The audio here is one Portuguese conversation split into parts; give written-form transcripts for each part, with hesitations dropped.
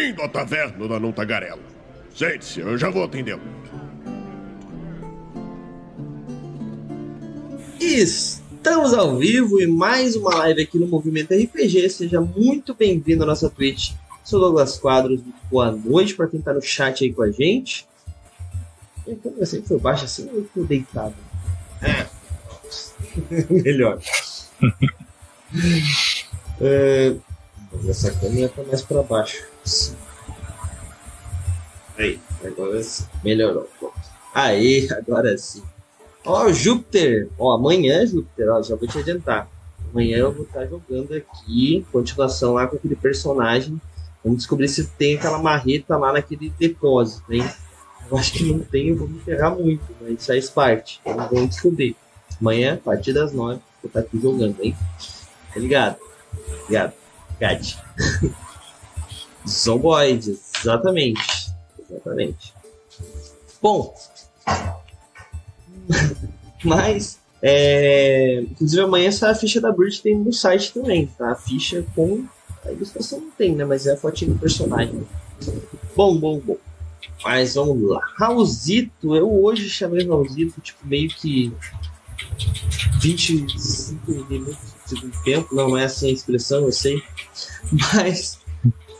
Bem-vindo à taverna da Nunta Garela. Sente-se, eu já vou atendê-lo. Estamos ao vivo e mais uma live aqui no Movimento RPG. Seja muito bem-vindo à nossa Twitch. Sou Douglas Quadros. Boa noite para quem tá no chat aí com a gente. Eu sempre fui baixo assim, eu tô deitado. É. Melhor. Essa câmera tá mais pra baixo. Sim. Aí, agora sim. Melhorou. Aí, agora sim. Ó, Júpiter. Ó, amanhã, Júpiter, ó, já vou te adiantar. Amanhã eu vou estar jogando aqui, continuação lá com aquele personagem. Vamos descobrir se tem aquela marreta lá naquele depósito, hein? Eu acho que não tem, eu vou me ferrar muito, mas faz parte. Então vamos descobrir. Amanhã, a partir das 9, vou estar aqui jogando, hein? Tá ligado? Obrigado. Cat. Zomboid, exatamente. Exatamente. Bom. Mas, inclusive amanhã essa ficha da Bridge tem no site também, tá? A ficha com... A ilustração não tem, né? Mas é a fotinha do personagem. Bom. Mas vamos lá. Raulzito, eu hoje chamei Raulzito, tipo, meio que... 25 minutos. Segundo tempo, não é assim a expressão, eu sei, mas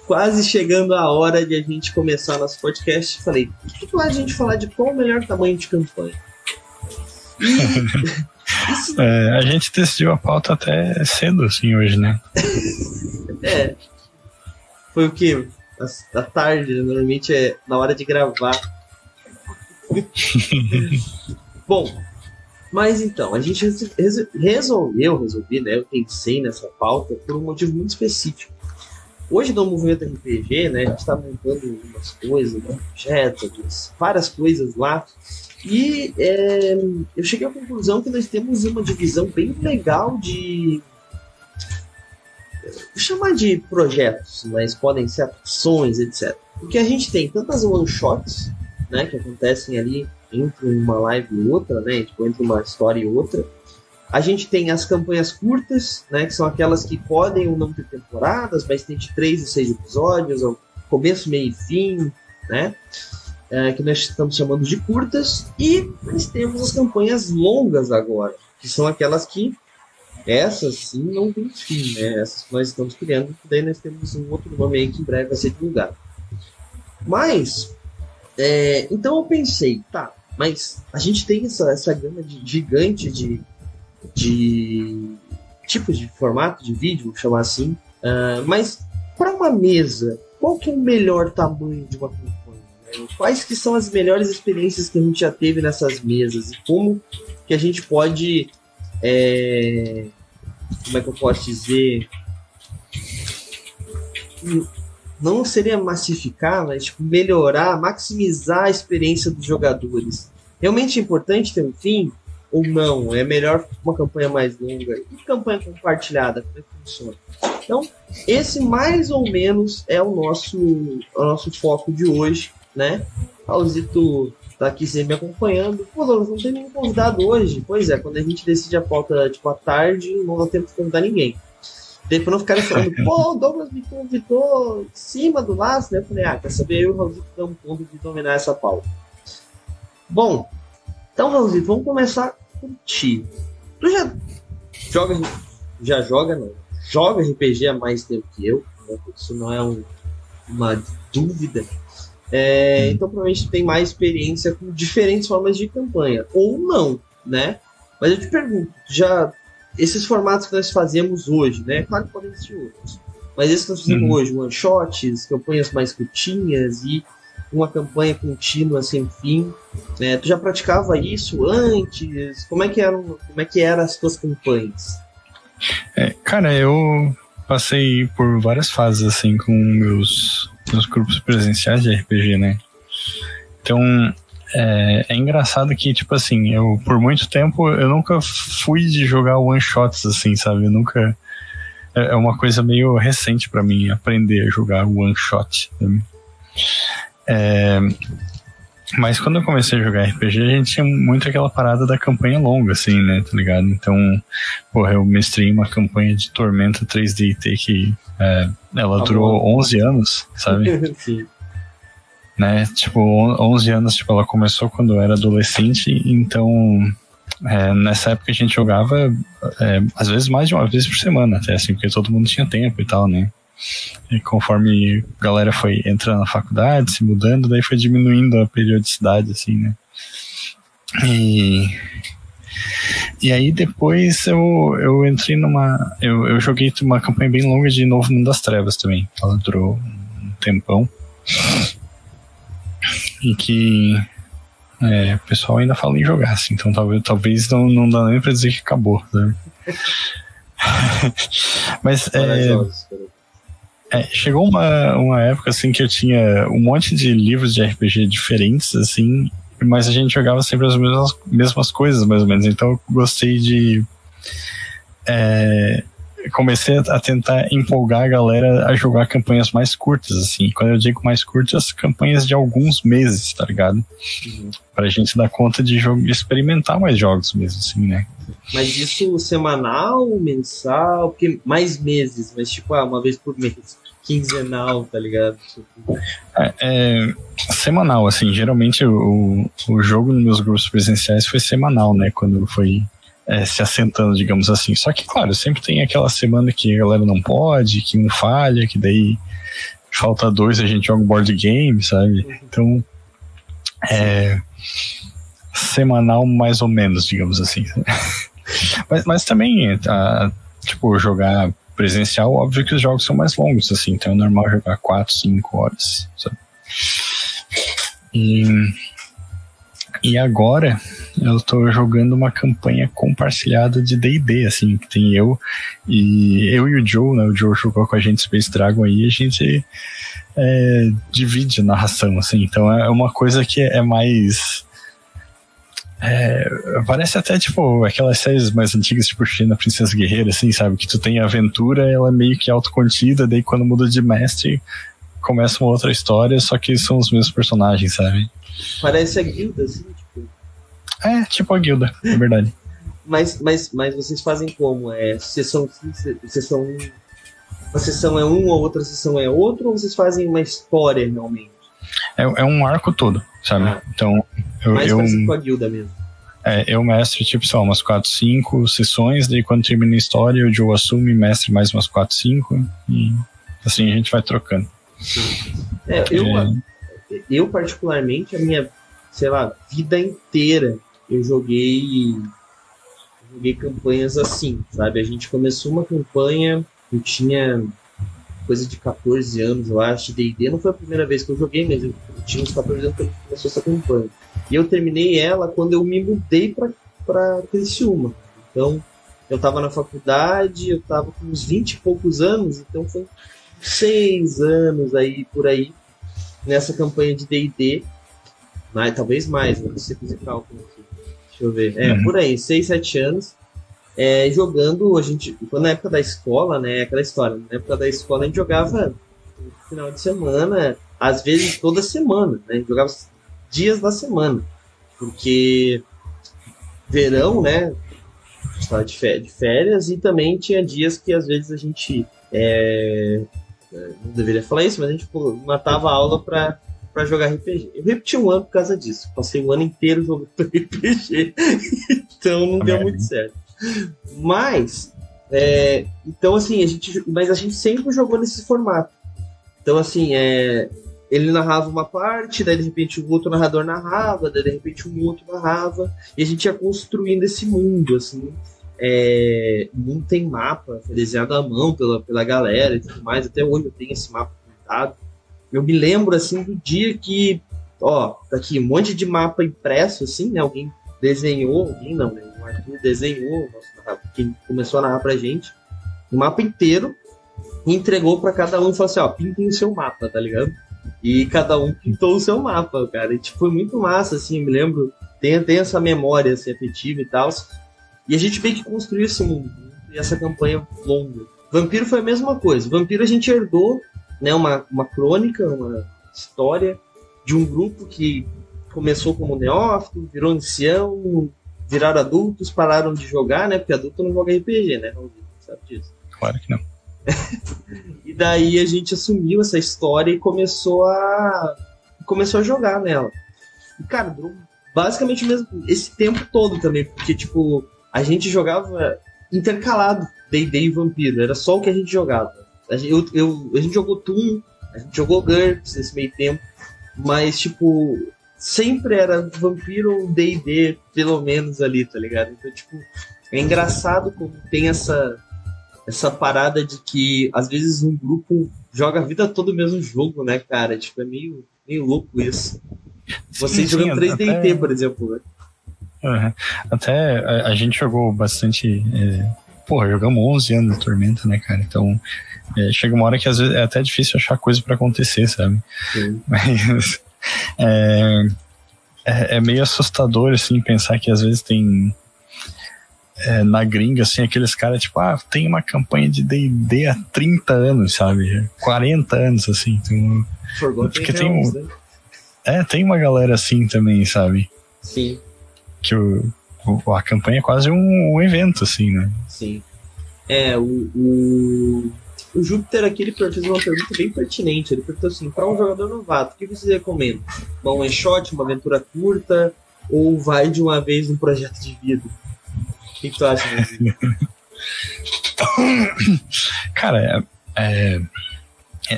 quase chegando a hora de a gente começar nosso podcast, falei, que a gente falar de qual o melhor tamanho de campanha? E... a gente decidiu a pauta até cedo, assim, hoje, né? Foi o quê? Da tarde, normalmente é na hora de gravar. Bom... Mas então, a gente resolvi, né? Eu pensei nessa pauta por um motivo muito específico. Hoje no Movimento RPG, né? A gente está montando umas coisas, projetos, várias coisas lá. E eu cheguei à conclusão que nós temos uma divisão bem legal de... Vou chamar de projetos, mas podem ser ações, etc. Porque a gente tem tantas one-shots, né? Que acontecem ali... entre uma live e outra, né? Tipo, entre uma história e outra. A gente tem as campanhas curtas, né? Que são aquelas que podem ou não ter temporadas, mas tem de 3 a 6 episódios, ou começo, meio e fim, né? Que nós estamos chamando de curtas. E nós temos as campanhas longas agora, que são aquelas que, essas sim, não tem fim, né? Essas que nós estamos criando, daí nós temos um outro nome aí que em breve vai ser divulgado. Mas, então eu pensei, tá, mas a gente tem essa gama gigante de tipos de formato de vídeo, vou chamar assim, mas para uma mesa, qual que é o melhor tamanho de uma campanha? Né? Quais que são as melhores experiências que a gente já teve nessas mesas? E como que a gente pode, como é que eu posso dizer, não seria massificar, mas tipo, melhorar, maximizar a experiência dos jogadores. Realmente é importante ter um fim ou não? É melhor uma campanha mais longa? E campanha compartilhada? Como é que funciona? Então, esse mais ou menos é o nosso foco de hoje, né? Raulzito tá aqui sempre me acompanhando. Pô, não tem nenhum convidado hoje. Pois é, quando a gente decide a pauta tipo à tarde, não dá tempo de convidar ninguém. Daí pra não ficarem falando, pô, o Douglas me convidou em cima do laço, né? Eu falei, quer saber, eu e o Raulzito damos conta de dominar essa pauta. Bom, então, Raulzito, vamos começar contigo. Tu joga RPG há mais tempo que eu, né? Isso não é uma dúvida. Então, provavelmente, tu tem mais experiência com diferentes formas de campanha, ou não, né? Mas eu te pergunto, já... Esses formatos que nós fazemos hoje, né? Claro que podem existir outros. Mas esses que nós fazemos hoje, one-shots, campanhas mais curtinhas e uma campanha contínua sem fim. Né? Tu já praticava isso antes? Como é que eram as tuas campanhas? Cara, eu passei por várias fases, assim, com meus grupos presenciais de RPG, né? Então... É engraçado que, tipo assim, eu por muito tempo eu nunca fui de jogar one-shots, assim, sabe? Eu nunca... É uma coisa meio recente pra mim, aprender a jogar one-shot. Mas quando eu comecei a jogar RPG, a gente tinha muito aquela parada da campanha longa, assim, né, tá ligado? Então, porra, eu mestrei uma campanha de Tormenta 3D que ela durou 11 anos, sabe? Sim. Né, tipo, 11 anos, tipo, ela começou quando eu era adolescente, então... nessa época a gente jogava às vezes mais de uma vez por semana até, assim, porque todo mundo tinha tempo e tal, né? E conforme a galera foi entrando na faculdade, se mudando, daí foi diminuindo a periodicidade, assim, né? E aí depois eu entrei numa... Eu joguei uma campanha bem longa de Novo Mundo das Trevas também. Ela durou um tempão. E que... o pessoal ainda fala em jogar, assim, então talvez não dá nem pra dizer que acabou, né? Mas chegou uma época, assim, que eu tinha um monte de livros de RPG diferentes, assim, mas a gente jogava sempre as mesmas coisas, mais ou menos. Então eu gostei de... comecei a tentar empolgar a galera a jogar campanhas mais curtas, assim. Quando eu digo mais curtas, campanhas de alguns meses, tá ligado? Uhum. Pra gente dar conta de experimentar mais jogos mesmo, assim, né? Mas isso semanal, mensal, porque mais meses, mas tipo, uma vez por mês, quinzenal, tá ligado? Semanal, assim, geralmente o jogo nos meus grupos presenciais foi semanal, né? Quando foi... se assentando, digamos assim. Só que, claro, sempre tem aquela semana que a galera não pode, que um falha, que daí falta dois, a gente joga um board game, sabe? Então, semanal mais ou menos, digamos assim. mas também, tipo, jogar presencial, óbvio que os jogos são mais longos, assim, então é normal jogar 4, 5 horas, sabe? E agora eu tô jogando uma campanha compartilhada de D&D, assim, que tem eu e o Joe, né? O Joe jogou com a gente Space Dragon aí, a gente divide a narração, assim, então é uma coisa que é mais... parece até, tipo, aquelas séries mais antigas, tipo China, Princesa Guerreira, assim, sabe? Que tu tem a aventura, ela é meio que autocontida, daí quando muda de mestre, começa uma outra história, só que são os mesmos personagens, sabe? Parece a guilda, assim, tipo... tipo a guilda, é verdade. mas vocês fazem como? Uma sessão é um, a outra sessão é outro, ou vocês fazem uma história, realmente? É um arco todo, sabe? Então, mais parecido com a guilda mesmo. Eu mestre, tipo, só umas 4, 5 sessões, daí quando termina a história, o Joe assume, mestre mais umas 4, 5, e assim a gente vai trocando. Eu, particularmente, a minha, vida inteira, eu joguei campanhas assim, sabe? A gente começou uma campanha, eu tinha coisa de 14 anos, eu acho, de D&D. Não foi a primeira vez que eu joguei, mas eu tinha uns 14 anos que a gente começou essa campanha. E eu terminei ela quando eu me mudei pra Criciúma. Então, eu tava na faculdade, eu tava com uns 20 e poucos anos, então foi 6 anos aí, por aí, nessa campanha de D&D, mas talvez mais, não sei fazer cálculo aqui, deixa eu ver, por aí, 6, 7 anos, jogando, a gente, na época da escola, né, aquela história, na época da escola a gente jogava no final de semana, às vezes toda semana, né, a gente jogava dias da semana, porque verão, né, a gente estava de férias e também tinha dias que às vezes a gente... não deveria falar isso, mas a gente matava a aula pra jogar RPG. Eu repeti um ano por causa disso. Passei um ano inteiro jogando RPG. Então não deu muito certo. Mas, então assim, mas a gente sempre jogou nesse formato. Então assim, ele narrava uma parte, daí de repente um outro narrador narrava, daí de repente um outro narrava, e a gente ia construindo esse mundo, assim. Não tem mapa, foi desenhado à mão pela galera e tudo mais. Até hoje eu tenho esse mapa pintado. Eu me lembro, assim, do dia que, tá aqui um monte de mapa impresso, assim, né? O Arthur desenhou, que começou a narrar pra gente, o mapa inteiro, e entregou pra cada um e falou assim, pintem o seu mapa, tá ligado? E cada um pintou o seu mapa, cara. E, tipo, foi muito massa, assim, eu me lembro, tem essa memória, assim, afetiva e tal. E a gente veio que construiu esse mundo, e essa campanha longa. Vampiro foi a mesma coisa. Vampiro a gente herdou, né, uma crônica, uma história de um grupo que começou como neófito, virou ancião, viraram adultos, pararam de jogar, né? Porque adulto não joga RPG, né? Não sabe disso. Claro que não. E daí a gente assumiu essa história e começou a jogar nela. E, cara, durou basicamente mesmo esse tempo todo também, porque, tipo, a gente jogava intercalado D&D e Vampiro, era só o que a gente jogava. A gente jogou Toon, a gente jogou GURPS nesse meio tempo, mas, tipo, sempre era Vampiro ou D&D, pelo menos ali, tá ligado? Então, tipo, é engraçado como tem essa parada de que, às vezes, um grupo joga a vida toda o mesmo jogo, né, cara? Tipo, é meio louco isso. Vocês jogam 3D até... por exemplo, né? Uhum. Até a gente jogou bastante... jogamos 11 anos de Tormenta, né, cara? Então, chega uma hora que às vezes é até difícil achar coisa pra acontecer, sabe? Sim. Mas... É meio assustador, assim, pensar que às vezes tem... na gringa, assim, aqueles caras, tipo, tem uma campanha de D&D há 30 anos, sabe? 40 anos, assim. Então, porque tem um... né? Tem uma galera assim também, sabe? Sim. Que a campanha é quase um evento, assim, né? Sim. O Júpiter aqui, ele fez uma pergunta bem pertinente. Ele perguntou assim, para um jogador novato, o que você recomenda? Uma one shot, uma aventura curta, ou vai de uma vez num projeto de vida? O que tu acha disso? Cara,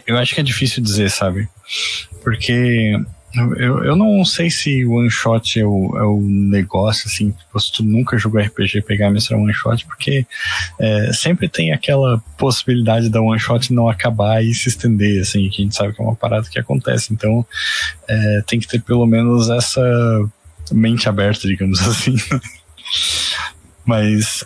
eu acho que é difícil dizer, sabe? Porque... Eu não sei se one shot é o negócio, assim, se tu nunca jogou RPG, pegar e mestrar one shot, porque sempre tem aquela possibilidade da one shot não acabar e se estender, assim, que a gente sabe que é uma parada que acontece, então tem que ter pelo menos essa mente aberta, digamos assim. Mas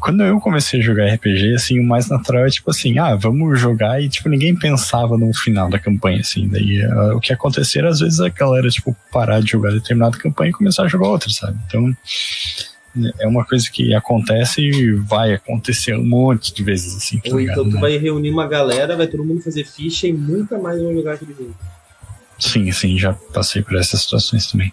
quando eu comecei a jogar RPG, assim, o mais natural é tipo assim, vamos jogar e tipo, ninguém pensava no final da campanha, assim, daí o que acontecer às vezes a galera, tipo, parar de jogar determinada campanha e começar a jogar outra, sabe? Então, é uma coisa que acontece e vai acontecer um monte de vezes, assim. Ou então tu vai reunir uma galera, vai todo mundo fazer ficha e nunca mais vai jogar aquele jogo. Sim, já passei por essas situações também.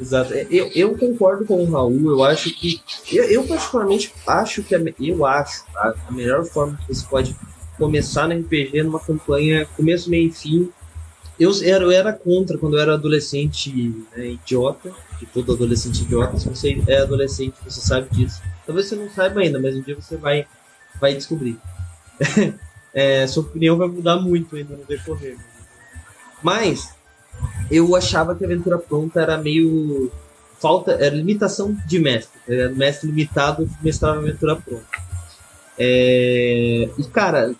Exato, eu concordo com o Raul, eu acho que, eu particularmente acho que, a melhor forma que você pode começar no RPG, numa campanha, começo, meio e fim, eu era contra quando eu era adolescente, né, idiota, que todo adolescente idiota, se você é adolescente, você sabe disso, talvez você não saiba ainda, mas um dia você vai descobrir, sua opinião vai mudar muito ainda no decorrer, mas... eu achava que a aventura pronta era meio falta, era limitação de mestre, era mestre limitado que mestrava a aventura pronta. E cara,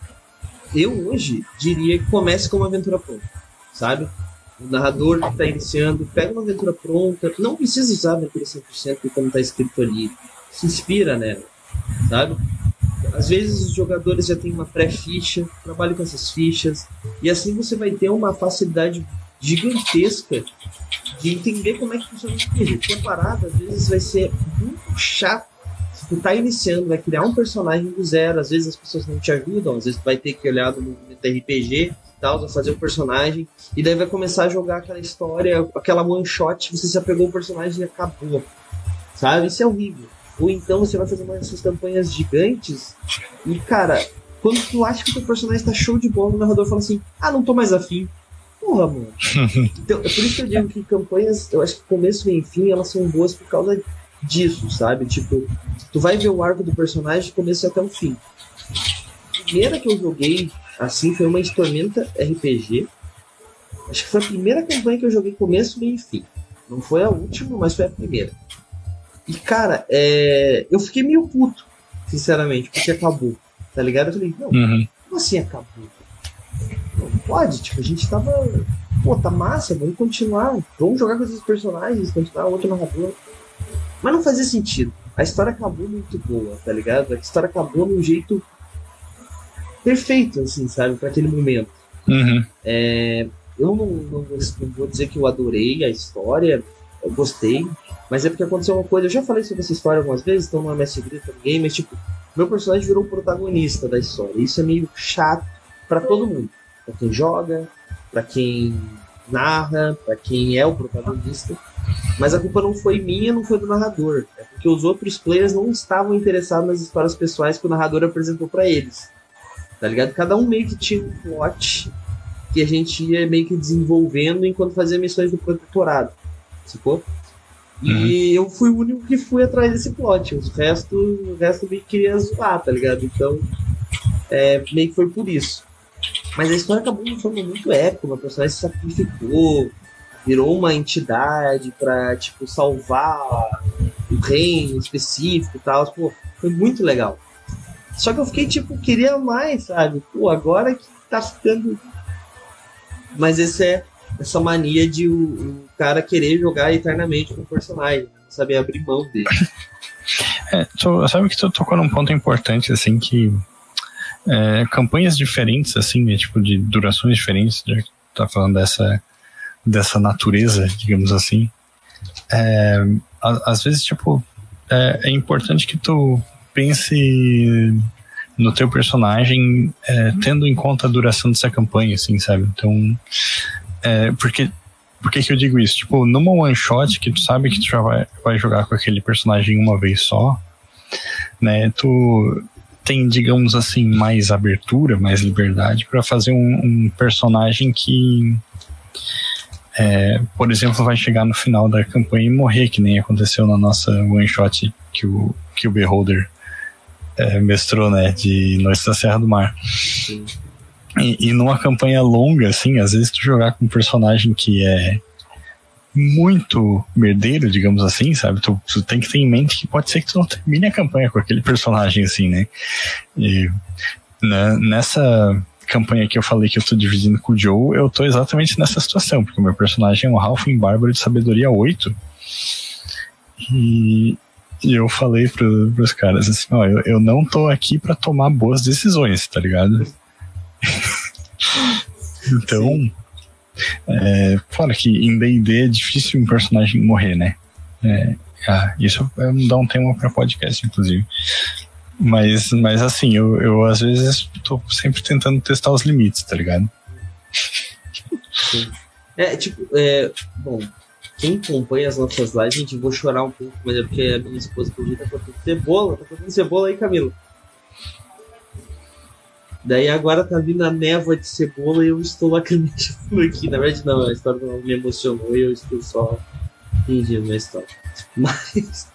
eu hoje diria que comece com uma aventura pronta, sabe? O narrador que está iniciando, pega uma aventura pronta, não precisa usar a aventura 100% como está escrito ali, se inspira nela, sabe? Às vezes os jogadores já têm uma pré-ficha, trabalhe com essas fichas, e assim você vai ter uma facilidade gigantesca de entender como é que funciona o RPG. Porque a parada, às vezes, vai ser muito chato. Se tu tá iniciando, vai criar um personagem do zero, às vezes as pessoas não te ajudam, às vezes tu vai ter que olhar do movimento RPG e tal, vai fazer o personagem, e daí vai começar a jogar aquela história, aquela one shot, você se apegou o personagem e acabou, sabe? Isso é horrível. Ou então você vai fazer uma dessas campanhas gigantes e, cara, quando tu acha que o teu personagem tá show de bola, o narrador fala assim, não tô mais afim. Porra, mano. Então, é por isso que eu digo que campanhas, eu acho que começo e fim, elas são boas por causa disso, sabe? Tipo, tu vai ver o arco do personagem do começo até o fim. A primeira que eu joguei, assim, foi uma Tormenta RPG. Acho que foi a primeira campanha que eu joguei começo, meio e fim. Não foi a última, mas foi a primeira. E, cara, eu fiquei meio puto, sinceramente, porque acabou, tá ligado? Eu falei, não, como assim acabou? Não pode, tipo, a gente tava... Pô, tá massa, vamos continuar. Vamos jogar com esses personagens, continuar outro narrador. Mas não fazia sentido. A história acabou muito boa, tá ligado? A história acabou num jeito perfeito, assim, sabe? Pra aquele momento. Eu não vou dizer que eu adorei a história, eu gostei, mas é porque aconteceu uma coisa. Eu já falei sobre essa história algumas vezes, então não é mais segredo pra ninguém, mas tipo, meu personagem virou o protagonista da história. Isso é meio chato pra todo mundo, pra quem joga, pra quem narra, para quem é o protagonista. Mas a culpa não foi minha, não foi do narrador. É porque os outros players não estavam interessados nas histórias pessoais que o narrador apresentou para eles. Tá ligado? Cada um meio que tinha um plot que a gente ia meio que desenvolvendo enquanto fazia missões do protetorado. Sacou? E eu fui o único que fui atrás desse plot. O resto meio que queria zoar, tá ligado? Então, meio que foi por isso. Mas a história acabou de uma forma muito épica. O personagem se sacrificou, virou uma entidade pra, tipo, salvar um reino específico e tal. Pô, foi muito legal. Só que eu fiquei, tipo, queria mais, sabe? Pô, agora que tá ficando... Mas essa mania de o cara querer jogar eternamente com o personagem, não saber abrir mão dele. Sabe que tu tocou num ponto importante, assim, que... campanhas diferentes, assim, né? Tipo, de durações diferentes, já que tu tá falando dessa natureza, digamos assim, às vezes, tipo, é importante que tu pense no teu personagem tendo em conta a duração dessa campanha, assim, sabe? Então, por que que eu digo isso? Tipo, numa one shot que tu sabe que tu já vai jogar com aquele personagem uma vez só, né? Tu tem, digamos assim, mais abertura, mais liberdade pra fazer um personagem que... por exemplo, vai chegar no final da campanha e morrer, que nem aconteceu na nossa one-shot que o Beholder mestrou, né, de Noites da Serra do Mar. E numa campanha longa, assim, às vezes tu jogar com um personagem que é muito merdeiro, digamos assim, sabe, tu tem que ter em mente que pode ser que tu não termine a campanha com aquele personagem, assim, né. E nessa campanha que eu falei que eu tô dividindo com o Joe, eu tô exatamente nessa situação, porque o meu personagem é um Halfling Bárbaro de sabedoria 8, e eu falei pros caras assim, ó, eu não tô aqui pra tomar boas decisões, tá ligado? Então, fora que em D&D é difícil um personagem morrer, né? Isso dá um tema pra podcast, inclusive. Mas assim, eu às vezes tô sempre tentando testar os limites, tá ligado? Sim. Bom, quem acompanha as nossas lives, gente, vou chorar um pouco, mas é porque a minha esposa por dia tá cortando cebola aí, Camilo. Daí agora tá vindo a névoa de cebola e eu estou lacrimejando aqui. Na verdade não, a história não me emocionou e eu estou só fingindo a história. Mas...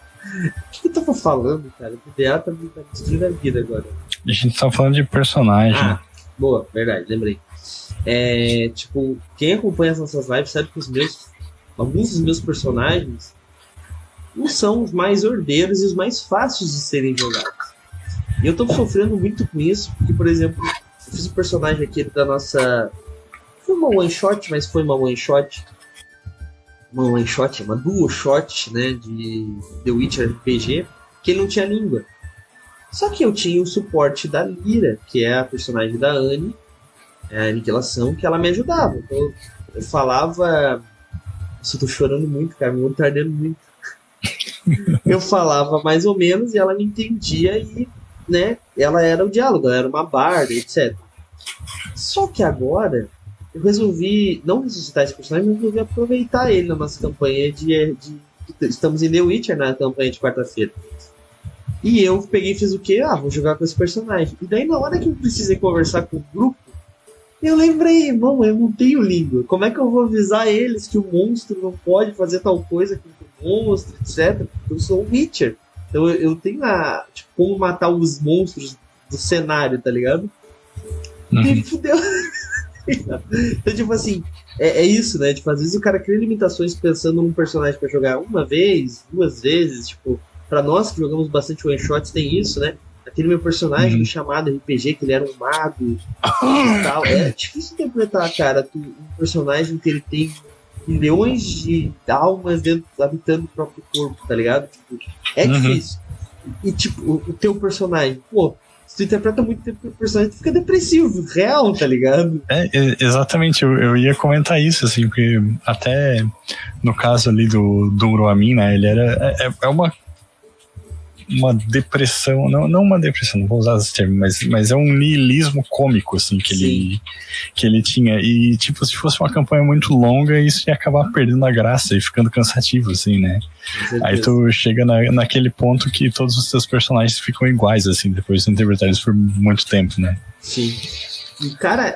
o que eu tava falando, cara? O DA tá me destruindo a vida agora. A gente tá falando de personagem. Ah, boa, verdade, lembrei. Quem acompanha as nossas lives sabe que alguns dos meus personagens não são os mais ordeiros e os mais fáceis de serem jogados. E eu tô sofrendo muito com isso, porque, por exemplo, eu fiz um personagem aqui da nossa... Foi uma duo shot, né, de The Witcher RPG, que ele não tinha língua. Só que eu tinha o suporte da Lyra, que é a personagem da Annie, a Aniquilação, que ela me ajudava. Então eu falava... Nossa, eu tô chorando muito, cara, me tardando muito. Eu falava mais ou menos e ela me entendia e, né, ela era o diálogo, ela era uma barda, etc. Só que agora... eu resolvi não ressuscitar esse personagem, mas resolvi aproveitar ele na nossa campanha de estamos em The Witcher, na campanha de quarta-feira. E eu peguei e fiz o quê? Ah, vou jogar com esse personagem. E daí na hora que eu precisei conversar com o grupo, eu lembrei, irmão, eu não tenho língua. Como é que eu vou avisar eles que o monstro não pode fazer tal coisa com o monstro, etc? Eu sou um Witcher. Então eu tenho como matar os monstros do cenário, tá ligado? E fudeu... Então, tipo assim, é isso, né? Tipo, às vezes o cara cria limitações pensando num personagem pra jogar uma vez, duas vezes. Tipo, pra nós que jogamos bastante one-shots, tem isso, né? Aquele meu personagem do chamado RPG, que ele era um mago e tal. É difícil interpretar, cara, um personagem que ele tem milhões de almas habitando o próprio corpo, tá ligado? Tipo, é difícil. E, tipo, o teu personagem, pô. Se tu interpreta muito tempo o personagem, tu fica depressivo, real, tá ligado? Exatamente, eu ia comentar isso, assim, porque até no caso ali do Uruamin, né, ele era... É uma uma depressão, não uma depressão, não vou usar esse termo, mas é um niilismo cômico, assim, que ele tinha. E, tipo, se fosse uma campanha muito longa, isso ia acabar perdendo a graça e ficando cansativo, assim, né? Aí tu chega naquele ponto que todos os teus personagens ficam iguais, assim, depois de interpretar eles por muito tempo, né? Sim. E, cara,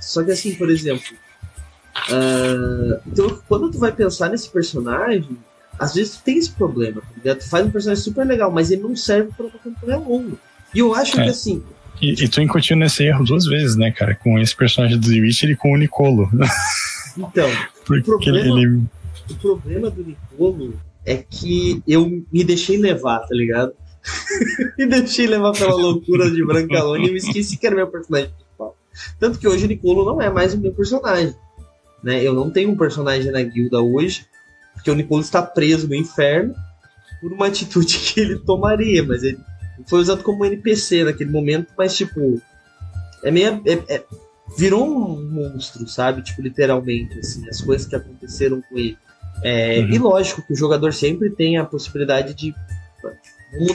só que assim, por exemplo, então, quando tu vai pensar nesse personagem, às vezes tu tem esse problema, tá ligado? Tu faz um personagem super legal, mas ele não serve pra uma campanha longa. E eu acho que assim... E tu incutiu nesse erro duas vezes, né, cara? Com esse personagem do The Witcher e com o Nicolo. Então, o problema do Nicolo é que eu me deixei levar, tá ligado? Me deixei levar pela loucura de Brancalone e me esqueci que era meu personagem principal. Tanto que hoje o Nicolo não é mais o meu personagem, né? Eu não tenho um personagem na guilda hoje, porque o Nicolo está preso no inferno por uma atitude que ele tomaria, mas ele foi usado como NPC naquele momento, mas tipo, virou um monstro, sabe? Tipo, literalmente, assim, as coisas que aconteceram com ele. E lógico que o jogador sempre tem a possibilidade de vou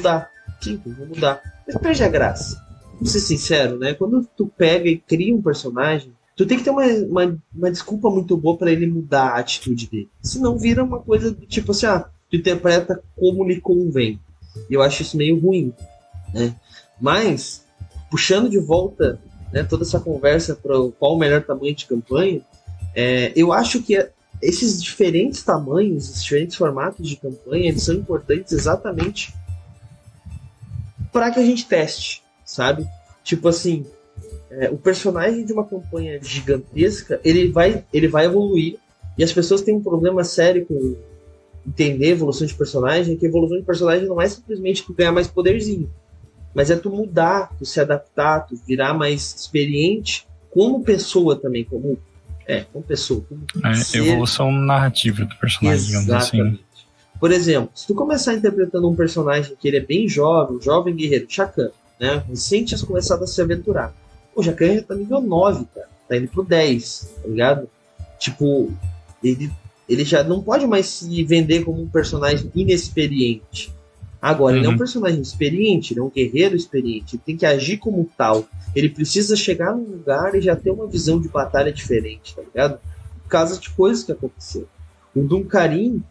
mudar, mas perde a graça. Vamos ser sincero, né? Quando tu pega e cria um personagem, tu tem que ter uma desculpa muito boa pra ele mudar a atitude dele. Senão vira uma coisa do tipo assim, tu interpreta como lhe convém. E eu acho isso meio ruim, né? Mas, puxando de volta, né, toda essa conversa para qual o melhor tamanho de campanha, eu acho que esses diferentes tamanhos, esses diferentes formatos de campanha, eles são importantes exatamente para que a gente teste, sabe? Tipo assim, o personagem de uma campanha gigantesca, ele vai evoluir, e as pessoas têm um problema sério com entender evolução de personagem, que a evolução de personagem não é simplesmente tu ganhar mais poderzinho, mas é tu mudar, tu se adaptar, tu virar mais experiente como pessoa também, como pessoa, como evolução narrativa do personagem, digamos assim. Por exemplo, se tu começar interpretando um personagem que ele é bem jovem, um jovem guerreiro, Chacan, né, recente tinha começado a se aventurar, o Chacan já tá nível 9, cara, tá indo pro 10, tá ligado? Tipo, ele já não pode mais se vender como um personagem inexperiente. Agora, ele é um personagem experiente, ele é um guerreiro experiente, ele tem que agir como tal. Ele precisa chegar num lugar e já ter uma visão de batalha diferente, tá ligado? Por causa de coisas que aconteceram. O Duncarim,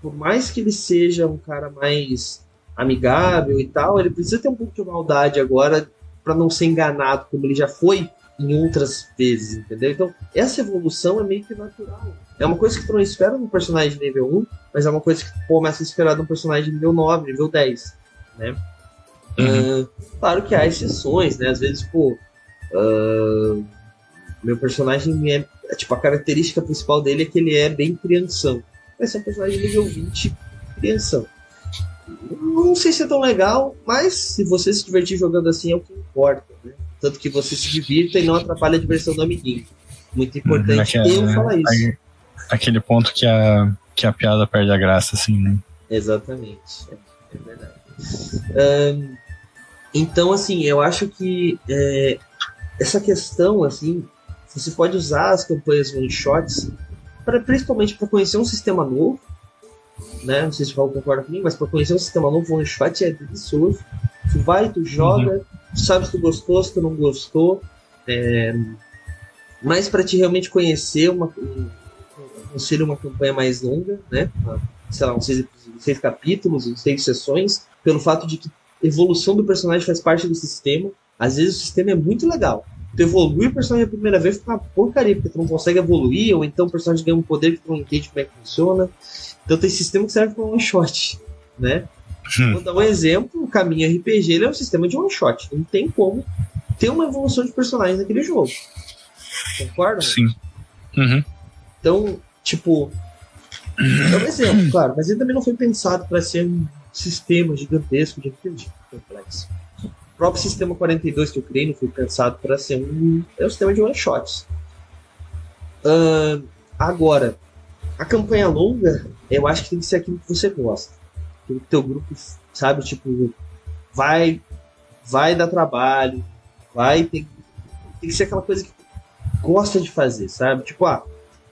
por mais que ele seja um cara mais amigável e tal, ele precisa ter um pouco de maldade agora para não ser enganado, como ele já foi em outras vezes, entendeu? Então, essa evolução é meio que natural. É uma coisa que tu não espera num personagem nível 1, mas é uma coisa que tu começa a esperar num personagem nível 9, nível 10, né? Claro que há exceções, né? Às vezes, meu personagem tipo, a característica principal dele é que ele é bem crianção. Vai ser um personagem nível 20, crianção. Não sei se é tão legal, mas se você se divertir jogando assim é o que importa, né? Tanto que você se divirta e não atrapalha a diversão do amiguinho. Muito importante falar isso. Aquele ponto que a piada perde a graça, assim, né? Exatamente. É verdade. Então, assim, eu acho que essa questão, assim, você pode usar as campanhas one-shots principalmente para conhecer um sistema novo, né? Não sei se o Paulo concorda comigo, mas para conhecer um sistema novo, one-shot é delicioso. Tu vai, tu joga, tu sabe se tu gostou, se tu não gostou. Mas para te realmente conhecer, ser uma campanha mais longa, né? Sei lá, uns 6 capítulos, 6 sessões, pelo fato de que a evolução do personagem faz parte do sistema. Às vezes o sistema é muito legal. Tu evolui o personagem a primeira vez, fica uma porcaria, porque tu não consegue evoluir, ou então o personagem ganha um poder que tu não entende como é que funciona. Então tem sistema que serve para one shot, né? Vou dar um exemplo: o Caminho RPG, ele é um sistema de one shot. Não tem como ter uma evolução de personagens naquele jogo. Concorda? Sim. Então, tipo, é um exemplo, claro, mas ele também não foi pensado para ser um sistema gigantesco de RPG complexo. O próprio sistema 42 que eu criei não foi pensado para ser um sistema de one-shots. Agora, a campanha longa, eu acho que tem que ser aquilo que você gosta. Aquilo que teu grupo, sabe, tipo, vai dar trabalho, tem que ser aquela coisa que gosta de fazer, sabe? Tipo,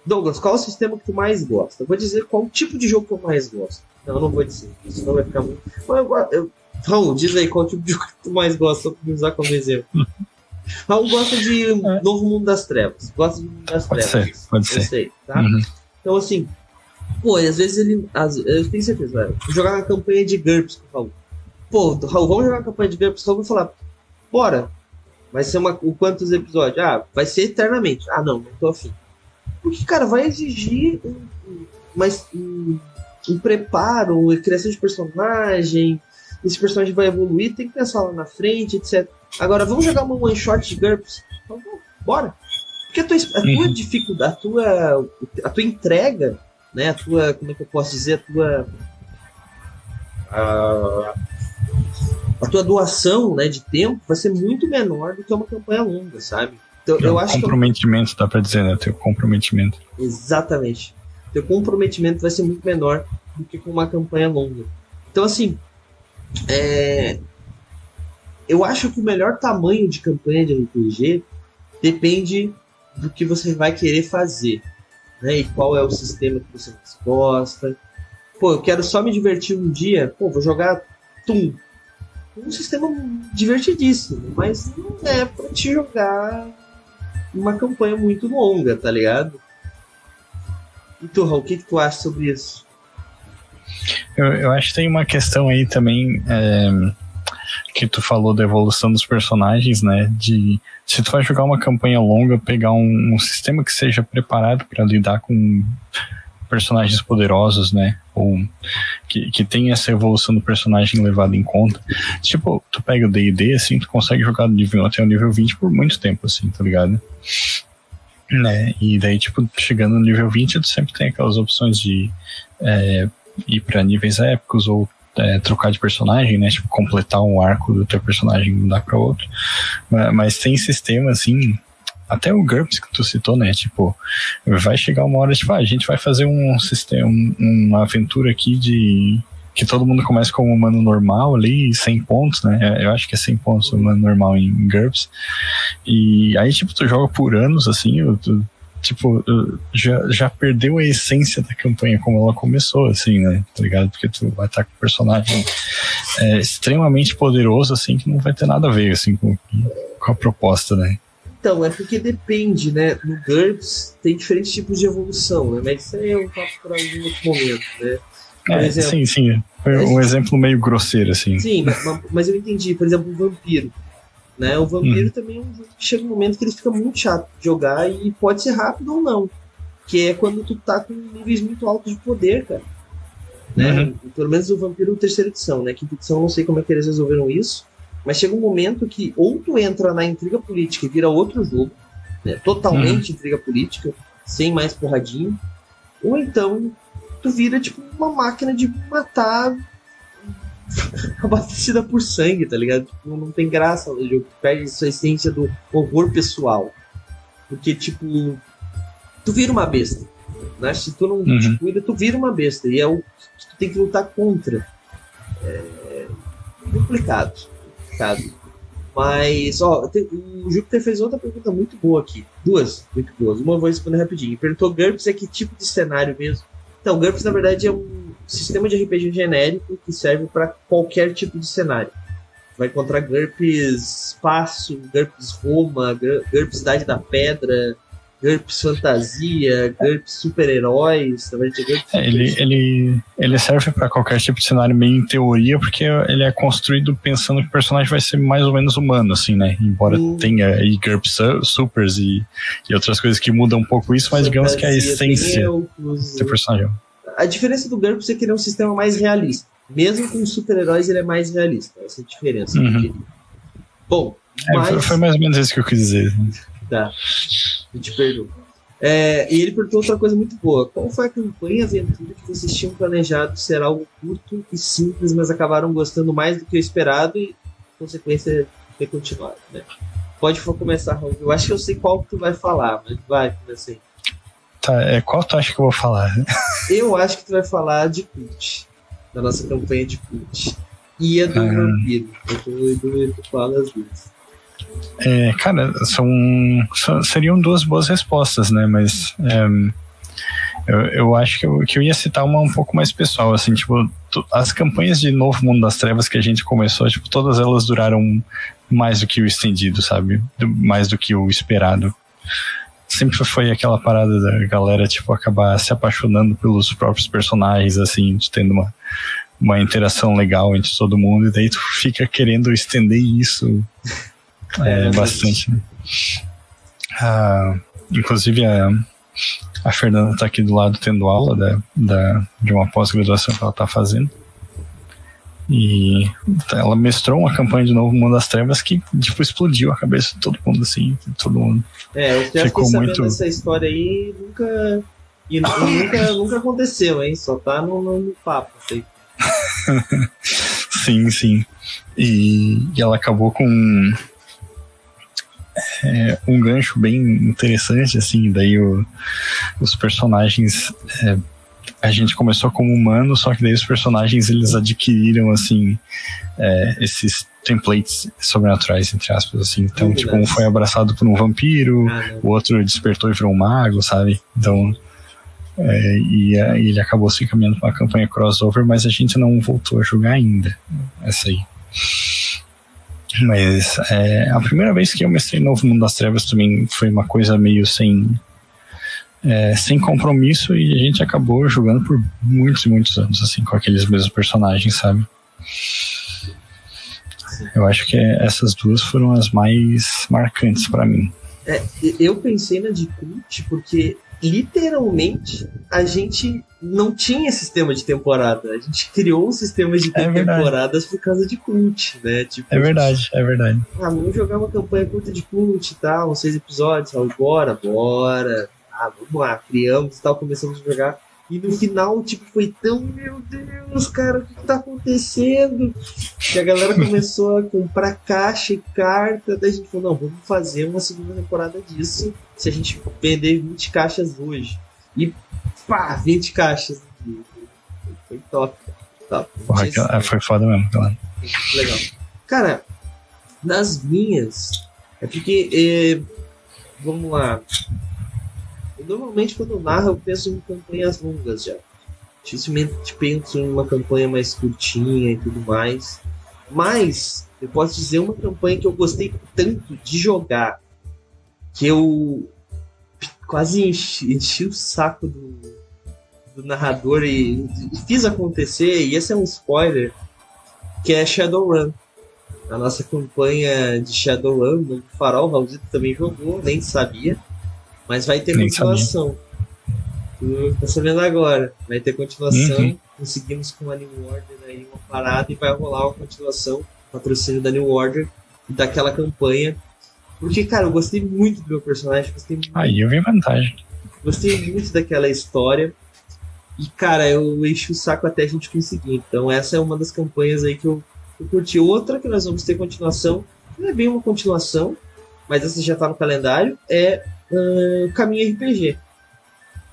Douglas, qual é o sistema que tu mais gosta? Eu vou dizer qual o tipo de jogo que eu mais gosto. Não, eu não vou dizer. Isso não vai ficar muito... Eu Raul, diz aí qual tipo de jogo que tu mais gosta de usar como exemplo. Raul gosta de Novo Mundo das Trevas. Gosta de Mundo das Trevas. Pode ser. Eu sei, tá? Uhum. Então, assim, pô, às vezes ele... eu tenho certeza, velho. Jogar uma campanha de GURPS com o Raul. Pô, Raul, vamos jogar uma campanha de GURPS com o Raul e falar, bora. Vai ser quantos episódios? Ah, vai ser eternamente. Ah, não tô afim. Porque, cara, vai exigir um preparo, uma criação de personagem... Esse personagem vai evoluir, tem que pensar lá na frente, etc. Agora, vamos jogar uma one shot de GURPS? Então, bora. Porque a tua dificuldade, a tua entrega, né? A tua, como é que eu posso dizer? A tua doação, né, de tempo vai ser muito menor do que uma campanha longa, sabe? Então, eu acho comprometimento, dá pra dizer, né? Teu comprometimento. Exatamente. Teu comprometimento vai ser muito menor do que com uma campanha longa. Então, assim... eu acho que o melhor tamanho de campanha de RPG depende do que você vai querer fazer, né? E qual é o sistema que você gosta. Pô, eu quero só me divertir um dia. Pô, vou jogar Toon. Um sistema divertidíssimo, mas não é pra te jogar uma campanha muito longa, tá ligado? E tu, Raul, o que tu acha sobre isso? Eu acho que tem uma questão aí também, que tu falou da evolução dos personagens, né? De se tu vai jogar uma campanha longa, pegar um sistema que seja preparado para lidar com personagens poderosos, né? Ou que tenha essa evolução do personagem levada em conta. Tipo, tu pega o D&D, assim, tu consegue jogar até o nível 20 por muito tempo, assim, tá ligado? Né? E daí, tipo, chegando no nível 20, tu sempre tem aquelas opções de... ir para níveis épicos ou trocar de personagem, né? Tipo, completar um arco do teu personagem e mudar para outro. Mas tem sistema, assim... Até o GURPS que tu citou, né? Tipo, vai chegar uma hora, tipo... a gente vai fazer um sistema... uma aventura aqui de... que todo mundo começa como humano normal ali, 100 pontos, né? Eu acho que é 100 pontos humano normal em GURPS. E aí, tipo, tu joga por anos, assim... Tipo, já perdeu a essência da campanha como ela começou, assim, né? Tá ligado? Porque tu vai estar com um personagem extremamente poderoso, assim, que não vai ter nada a ver, assim, com a proposta, né? Então, é porque depende, né? No GURPS tem diferentes tipos de evolução, né? Mas isso aí eu faço pra algum outro momento, né? Por exemplo, sim. Foi um exemplo meio grosseiro, assim. Sim, mas eu entendi. Por exemplo, o vampiro. Né? O vampiro também é um jogo que chega um momento que ele fica muito chato de jogar e pode ser rápido ou não, que é quando tu tá com níveis muito altos de poder, cara, né? Pelo menos o vampiro terceira edição, né? Quinta edição, não sei como é que eles resolveram isso, mas chega um momento que ou tu entra na intriga política e vira outro jogo, né? Totalmente intriga política, sem mais porradinho, ou então tu vira tipo uma máquina de matar abastecida por sangue, tá ligado? Tipo, não tem graça, o jogo perde sua essência do horror pessoal. Porque, tipo, tu vira uma besta, né? Se tu não te cuida, tu vira uma besta. E é o que tu tem que lutar contra. É complicado. Mas, ó, o Júpiter fez outra pergunta muito boa aqui. Duas muito boas. Uma eu vou responder rapidinho. Perguntou: GURPS é que tipo de cenário mesmo? Então, GURPS, na verdade, é um sistema de RPG genérico que serve para qualquer tipo de cenário. Vai encontrar GURPS Espaço, GURPS Roma, GURPS Cidade da Pedra, GURPS Fantasia, GURPS Super-Heróis. Ele serve para qualquer tipo de cenário, meio em teoria, porque ele é construído pensando que o personagem vai ser mais ou menos humano, assim, né? Embora tenha aí GURPS Supers e outras coisas que mudam um pouco isso, mas digamos que a essência do seu personagem. A diferença do GURPS é que ele é um sistema mais realista. Mesmo com super-heróis, ele é mais realista. Essa é a diferença. Bom, foi mais ou menos isso que eu quis dizer. Tá. Eu te perdoo. E ele perguntou outra coisa muito boa. Qual foi a campanha e aventura que vocês tinham planejado ser algo curto e simples, mas acabaram gostando mais do que o esperado e, por consequência, ter continuado, né? Pode começar, Raul. Eu acho que eu sei qual que tu vai falar, mas vai, começa aí. Tá, qual tu acha que eu vou falar? Eu acho que tu vai falar de Cult, da nossa campanha de Cult. E a do vampiro. Eu falo as duas. Cara, seriam duas boas respostas, né? Mas Eu acho que eu ia citar uma um pouco mais pessoal, assim, tipo, as campanhas de Novo Mundo das Trevas que a gente começou, tipo, todas elas duraram mais do que o estendido, sabe? Mais do que o esperado. Sempre foi aquela parada da galera, tipo, acabar se apaixonando pelos próprios personagens, assim, tendo uma interação legal entre todo mundo, e daí tu fica querendo estender isso bastante. Inclusive, a Fernanda tá aqui do lado tendo aula de uma pós-graduação que ela tá fazendo. E ela mestrou uma campanha de Novo Mundo das Trevas que, tipo, explodiu a cabeça de todo mundo, assim, todo mundo. Eu já fiquei sabendo muito... essa história aí nunca aconteceu, hein? Só tá no papo, sei. Sim. E ela acabou com um gancho bem interessante, assim, daí os personagens... a gente começou como humano, só que daí os personagens, eles adquiriram, assim, esses templates sobrenaturais, entre aspas, assim. Então, tipo, um foi abraçado por um vampiro, o outro despertou e virou um mago, sabe? Então, e ele acabou se encaminhando para uma campanha crossover, mas a gente não voltou a jogar ainda, essa aí. Mas a primeira vez que eu mestrei Novo Mundo das Trevas também foi uma coisa meio sem compromisso, e a gente acabou jogando por muitos e muitos anos, assim, com aqueles mesmos personagens, sabe? Eu acho que essas duas foram as mais marcantes pra mim. Eu pensei na de Cult porque literalmente a gente não tinha sistema de temporada, a gente criou um sistema de temporadas por causa de Cult, né? Tipo, é verdade. Vamos jogar uma campanha curta de Cult e tal, uns 6 episódios, bora. Vamos lá, criamos e tal, começamos a jogar. E no final, tipo, foi tão... Meu Deus, cara, o que tá acontecendo? Que a galera começou a comprar caixa e carta. Daí a gente falou, não, vamos fazer uma segunda temporada disso. Se a gente vender 20 caixas hoje. E pá, 20 caixas. Foi top. Porra, foi foda mesmo, claro. Legal. Cara, nas minhas... É porque... vamos lá... Normalmente, quando eu narro, eu penso em campanhas longas já. Dificilmente penso em uma campanha mais curtinha e tudo mais. Mas, eu posso dizer uma campanha que eu gostei tanto de jogar que eu quase enchi o saco do narrador e fiz acontecer. E esse é um spoiler, que é Shadowrun. A nossa campanha de Shadowrun, o Farol, o Raulzito também jogou, nem sabia. Mas vai ter continuação. Tu tá sabendo agora. Vai ter continuação. Uhum. Conseguimos com a New Order aí uma parada e vai rolar uma continuação. Patrocínio da New Order e daquela campanha. Porque, cara, eu gostei muito do meu personagem. Aí eu vi vantagem. Gostei muito daquela história. E, cara, eu enchi o saco até a gente conseguir. Então, essa é uma das campanhas aí que eu curti. Outra que nós vamos ter continuação. Não é bem uma continuação, mas essa já tá no calendário. Caminho RPG,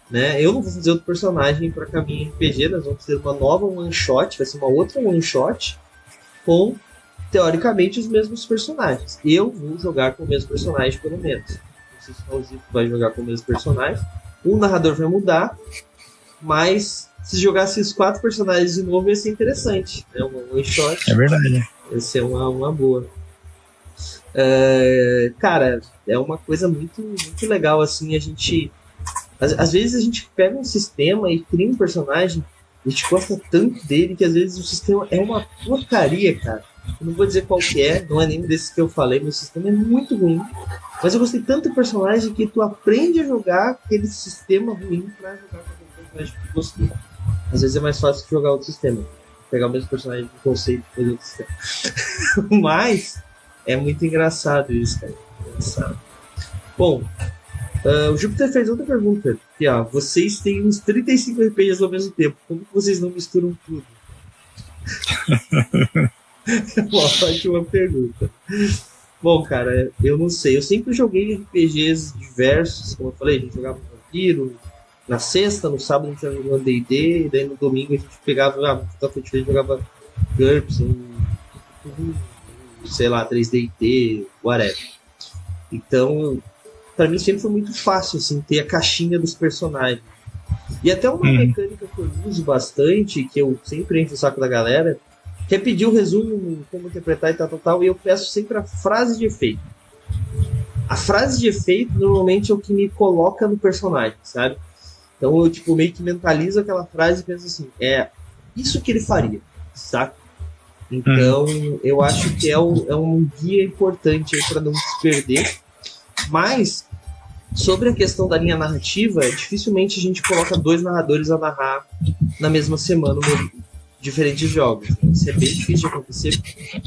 né? Eu não vou fazer outro personagem para Caminho RPG. Nós vamos ter uma nova one shot, vai ser uma outra one shot com teoricamente os mesmos personagens. Eu vou jogar com o mesmo personagem, pelo menos. Não sei se o Raulzito vai jogar com o mesmo personagem. O narrador vai mudar, mas se jogasse os 4 personagens de novo ia ser interessante, né? Uma one shot. É verdade. Ia ser uma boa. Cara, é uma coisa muito, muito legal, assim, a gente... Às vezes a gente pega um sistema e cria um personagem, a gente gosta tanto dele que às vezes o sistema é uma porcaria, cara. Eu não vou dizer qual que é, não é nenhum desses que eu falei, meu sistema é muito ruim. Mas eu gostei tanto do personagem que tu aprende a jogar aquele sistema ruim pra jogar com aquele personagem que tu gostou. Às vezes é mais fácil jogar outro sistema, pegar o mesmo personagem do conceito e fazer outro sistema. Mas... é muito engraçado isso, cara. Engraçado. Bom, o Júpiter fez outra pergunta. Aqui, ó, vocês têm uns 35 RPGs ao mesmo tempo. Como que vocês não misturam tudo? Uma pergunta. Bom, cara, eu não sei. Eu sempre joguei RPGs diversos. Como eu falei, a gente jogava um vampiro. Na sexta, no sábado a gente jogava um D&D. E daí no domingo a gente pegava... jogava GURPS. Sei lá, 3D&T, whatever. Então, pra mim sempre foi muito fácil, assim, ter a caixinha dos personagens. E até uma mecânica que eu uso bastante, que eu sempre encho o saco da galera, que é pedir o resumo, como interpretar e tal, tal, tal, e eu peço sempre a frase de efeito. A frase de efeito normalmente é o que me coloca no personagem, sabe? Então eu tipo, meio que mentalizo aquela frase e penso assim, é isso que ele faria, saca? Então eu acho que é um guia importante para não se perder. Mas sobre a questão da linha narrativa, dificilmente a gente coloca dois narradores a narrar na mesma semana em diferentes jogos. Isso é bem difícil de acontecer.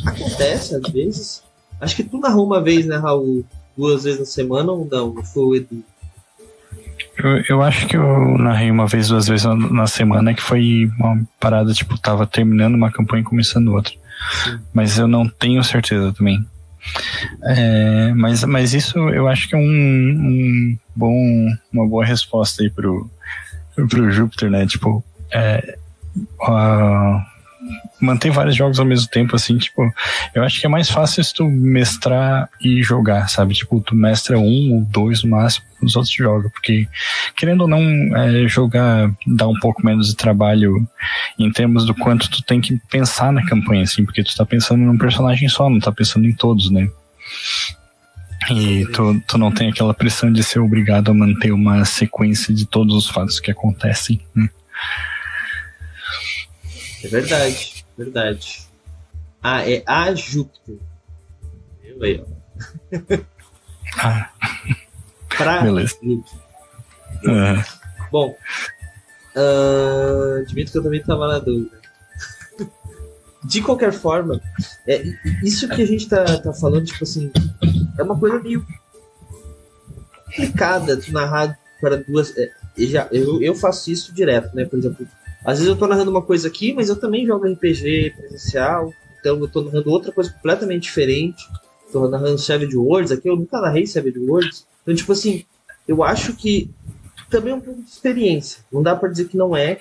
Acontece às vezes. Acho que tu narrou uma vez, né, Raul? Duas vezes na semana ou não? Foi o Edu? Eu acho que eu narrei uma vez, duas vezes na semana, que foi uma parada, tipo, tava terminando uma campanha e começando outra. Sim. Mas eu não tenho certeza também. É, mas isso eu acho que é uma boa resposta aí pro Júpiter, né? Tipo, manter vários jogos ao mesmo tempo, assim, tipo, eu acho que é mais fácil se tu mestrar e jogar, sabe? Tipo, tu mestra um ou dois no máximo, os outros jogam, porque, querendo ou não, jogar dá um pouco menos de trabalho em termos do quanto tu tem que pensar na campanha, assim, porque tu tá pensando num personagem só, não tá pensando em todos, né? E tu não tem aquela pressão de ser obrigado a manter uma sequência de todos os fatos que acontecem, né? É verdade, verdade. Ah, é a Júpiter. Eu aí, ó. Ah. Pra beleza. Bom, admito que eu também estava na dúvida. De qualquer forma, isso que a gente tá falando, tipo assim, é uma coisa meio complicada, tu narrar para duas... Eu faço isso direto, né, por exemplo... Às vezes eu tô narrando uma coisa aqui, mas eu também jogo RPG presencial, então eu tô narrando outra coisa completamente diferente. Tô narrando Savage Worlds aqui, eu nunca narrei Savage Worlds. Então, tipo assim, eu acho que também é um pouco de experiência. Não dá pra dizer que não é.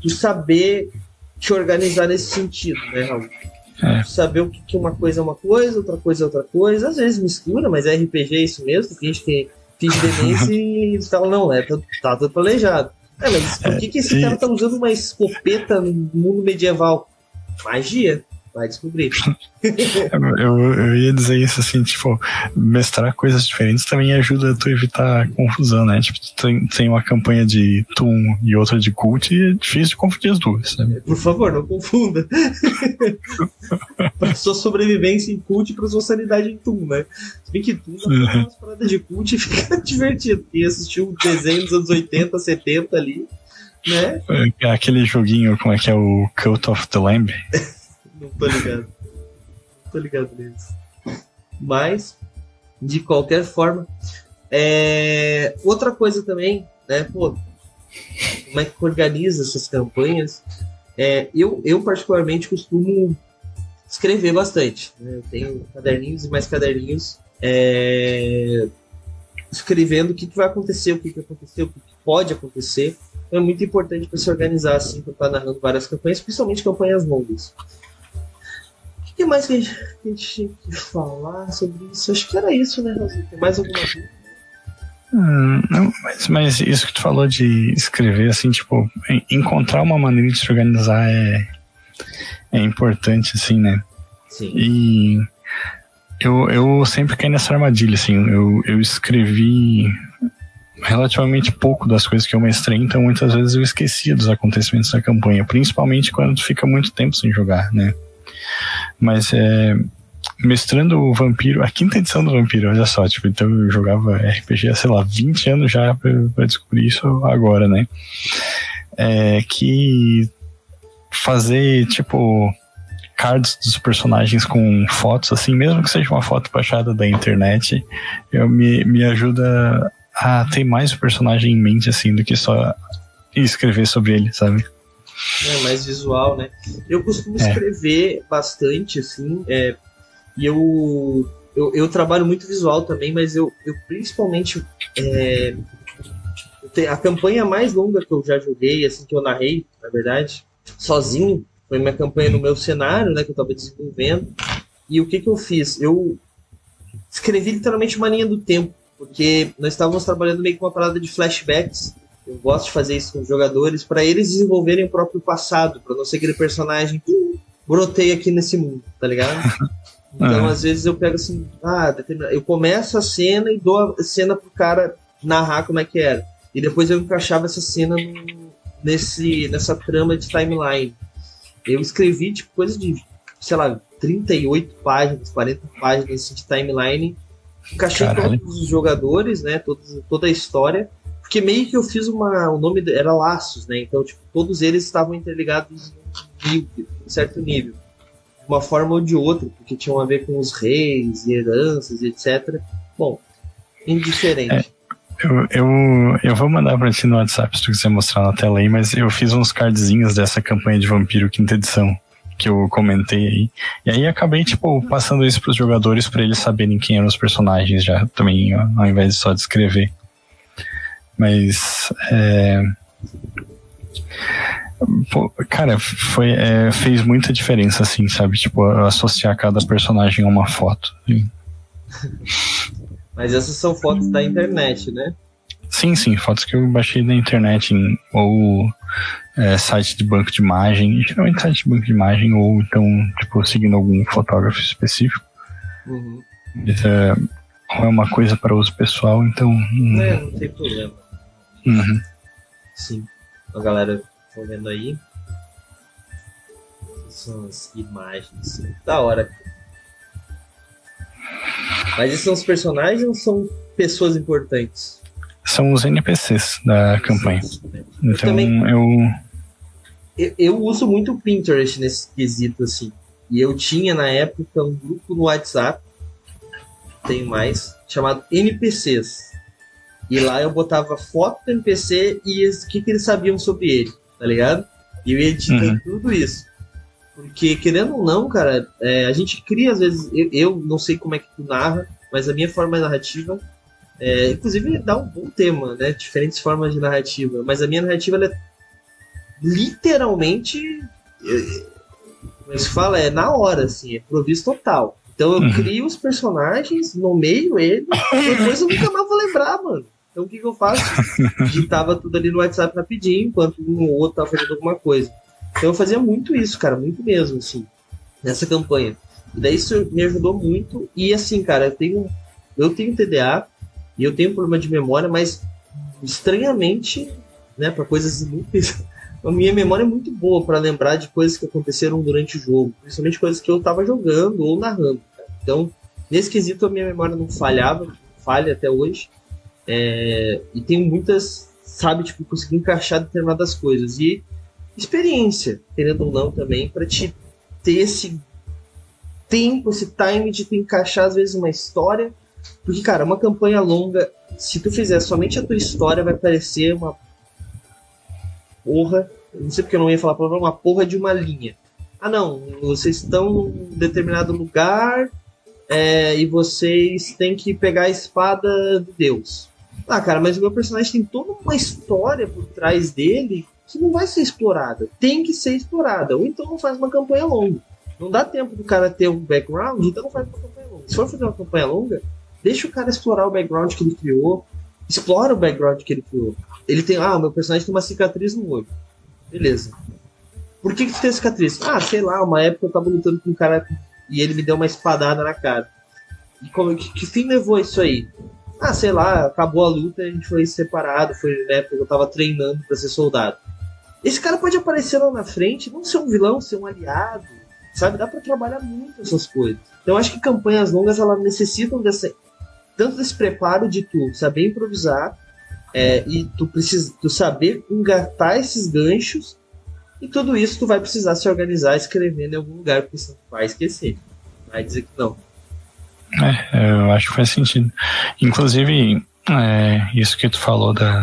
Tu saber te organizar nesse sentido, né, Raul? Tu saber o que uma coisa é uma coisa, outra coisa é outra coisa. Às vezes mistura, mas é RPG, é isso mesmo. Tem gente que finge demência e eles falam, não, tá tudo planejado. É, mas por que esse cara tá usando uma escopeta no mundo medieval? Magia, vai descobrir. eu ia dizer isso assim, tipo, mestrar coisas diferentes também ajuda tu a evitar confusão, né? Tipo, tem uma campanha de Toon e outra de Cult e é difícil de confundir as duas, né? Por favor, não confunda. Pra sua sobrevivência em Cult e pra sua sanidade em Toon, né? Se bem que Toon dá pra umas paradas de Cult e fica divertido. E assistiu um desenho dos anos 80, 70 ali, né? Aquele joguinho, como é que é? O Cult of the Lamb? Não tô ligado nisso. Mas, de qualquer forma, outra coisa também, né, pô, como é que organiza essas campanhas? Eu particularmente costumo escrever bastante, né? Eu tenho caderninhos e mais caderninhos escrevendo o que vai acontecer, o que vai acontecer, o que pode acontecer. É muito importante para se organizar assim, para estar narrando várias campanhas, principalmente campanhas longas. O que mais que a gente tinha que falar sobre isso? Acho que era isso, né, Raulzito? Tem mais alguma coisa? Não, mas isso que tu falou de escrever, assim, tipo, encontrar uma maneira de se organizar é importante, assim, né? Sim. E eu sempre caí nessa armadilha, assim, eu escrevi relativamente pouco das coisas que eu mestrei, então muitas vezes eu esquecia dos acontecimentos da campanha, principalmente quando tu fica muito tempo sem jogar, né? Mas mestrando o Vampiro, a quinta edição do Vampiro, olha só, tipo, então eu jogava RPG há, sei lá, 20 anos já pra descobrir isso agora, né? Que fazer, tipo, cards dos personagens com fotos, assim, mesmo que seja uma foto baixada da internet, me ajuda a ter mais o personagem em mente, assim, do que só escrever sobre ele, sabe? Mais visual, né? Eu costumo escrever bastante, assim, e eu trabalho muito visual também, mas eu principalmente a campanha mais longa que eu já joguei, assim, que eu narrei, na verdade, sozinho, foi minha campanha no meu cenário, né, que eu estava desenvolvendo. E o que eu fiz? Eu escrevi literalmente uma linha do tempo, porque nós estávamos trabalhando meio com uma parada de flashbacks, Eu gosto de fazer isso com os jogadores para eles desenvolverem o próprio passado, para não ser aquele personagem que brotei aqui nesse mundo, tá ligado? Então, às vezes eu pego assim, eu começo a cena e dou a cena pro cara narrar como é que era. E depois eu encaixava essa cena nessa trama de timeline. Eu escrevi, tipo, coisa de, sei lá, 38 páginas, 40 páginas assim, de timeline. Encaixei todos os jogadores, né, toda a história. Porque meio que eu fiz o nome era Laços, né? Então, tipo, todos eles estavam interligados em um certo nível. De uma forma ou de outra, porque tinham a ver com os reis, e heranças, e etc. Bom, indiferente. Eu vou mandar pra ti no WhatsApp, se tu quiser mostrar na tela aí, mas eu fiz uns cardzinhos dessa campanha de Vampiro Quinta Edição, que eu comentei aí. E aí acabei, tipo, passando isso pros jogadores, pra eles saberem quem eram os personagens já também, ao invés de só descrever. Mas, cara, fez muita diferença, assim, sabe? Tipo, associar cada personagem a uma foto. Assim. Mas essas são fotos da internet, né? Sim, fotos que eu baixei na internet, ou site de banco de imagem, geralmente site de banco de imagem, ou então, tipo, seguindo algum fotógrafo específico. Uhum. É uma coisa para uso pessoal, então... não tem problema. Uhum. Sim. A galera tá vendo aí. Essas são as imagens. Da hora. Mas esses são os personagens ou são pessoas importantes? São os NPCs da campanha. Então eu uso muito o Pinterest nesse quesito, assim. E eu tinha, na época, um grupo no WhatsApp, tem mais, chamado NPCs. E lá eu botava foto do NPC e o que eles sabiam sobre ele, tá ligado? E eu ia editando tudo isso. Porque, querendo ou não, cara, a gente cria, às vezes, eu não sei como é que tu narra, mas a minha forma narrativa, inclusive dá um bom tema, né? Diferentes formas de narrativa. Mas a minha narrativa, ela é literalmente, como se fala, é na hora, assim, é improviso total. Então eu crio os personagens, nomeio eles, depois eu nunca mais vou lembrar, mano. Então o que eu faço? Digitava tudo ali no WhatsApp rapidinho, enquanto um ou outro tava fazendo alguma coisa. Então eu fazia muito isso, cara, muito mesmo, assim, nessa campanha. E daí isso me ajudou muito. E assim, cara, eu tenho TDA e eu tenho problema de memória, mas estranhamente, né, pra coisas inúteis, a minha memória é muito boa para lembrar de coisas que aconteceram durante o jogo, principalmente coisas que eu tava jogando ou narrando, cara. Então, nesse quesito, a minha memória não falha até hoje. E tem muitas, sabe, tipo, conseguir encaixar determinadas coisas. E experiência, querendo ou não, também, para te ter esse tempo, esse time de tu encaixar, às vezes, uma história. Porque, cara, uma campanha longa, se tu fizer somente a tua história, vai parecer uma porra, não sei porque eu não ia falar a palavra, uma porra de uma linha. Ah, não, vocês estão em determinado lugar e vocês têm que pegar a espada do Deus. Ah, cara, mas o meu personagem tem toda uma história por trás dele que não vai ser explorada. Tem que ser explorada, ou então não faz uma campanha longa. Não dá tempo do cara ter um background, então não faz uma campanha longa. Se for fazer uma campanha longa, deixa o cara explorar o background que ele criou. Explora o background que ele criou. Ele tem, meu personagem tem uma cicatriz no olho. Beleza. Por que tu tem cicatriz? Sei lá, uma época eu tava lutando com um cara e ele me deu uma espadada na cara. E que fim levou isso aí? Sei lá, acabou a luta e a gente foi separado, foi na época que eu tava treinando pra ser soldado. Esse cara pode aparecer lá na frente, não ser um vilão, ser um aliado, sabe? Dá pra trabalhar muito essas coisas. Então eu acho que campanhas longas, elas necessitam tanto desse preparo de tu saber improvisar, e tu precisa tu saber engatar esses ganchos, e tudo isso tu vai precisar se organizar escrevendo em algum lugar, porque senão tu vai esquecer, vai dizer que não. Eu acho que faz sentido. Inclusive, isso que tu falou da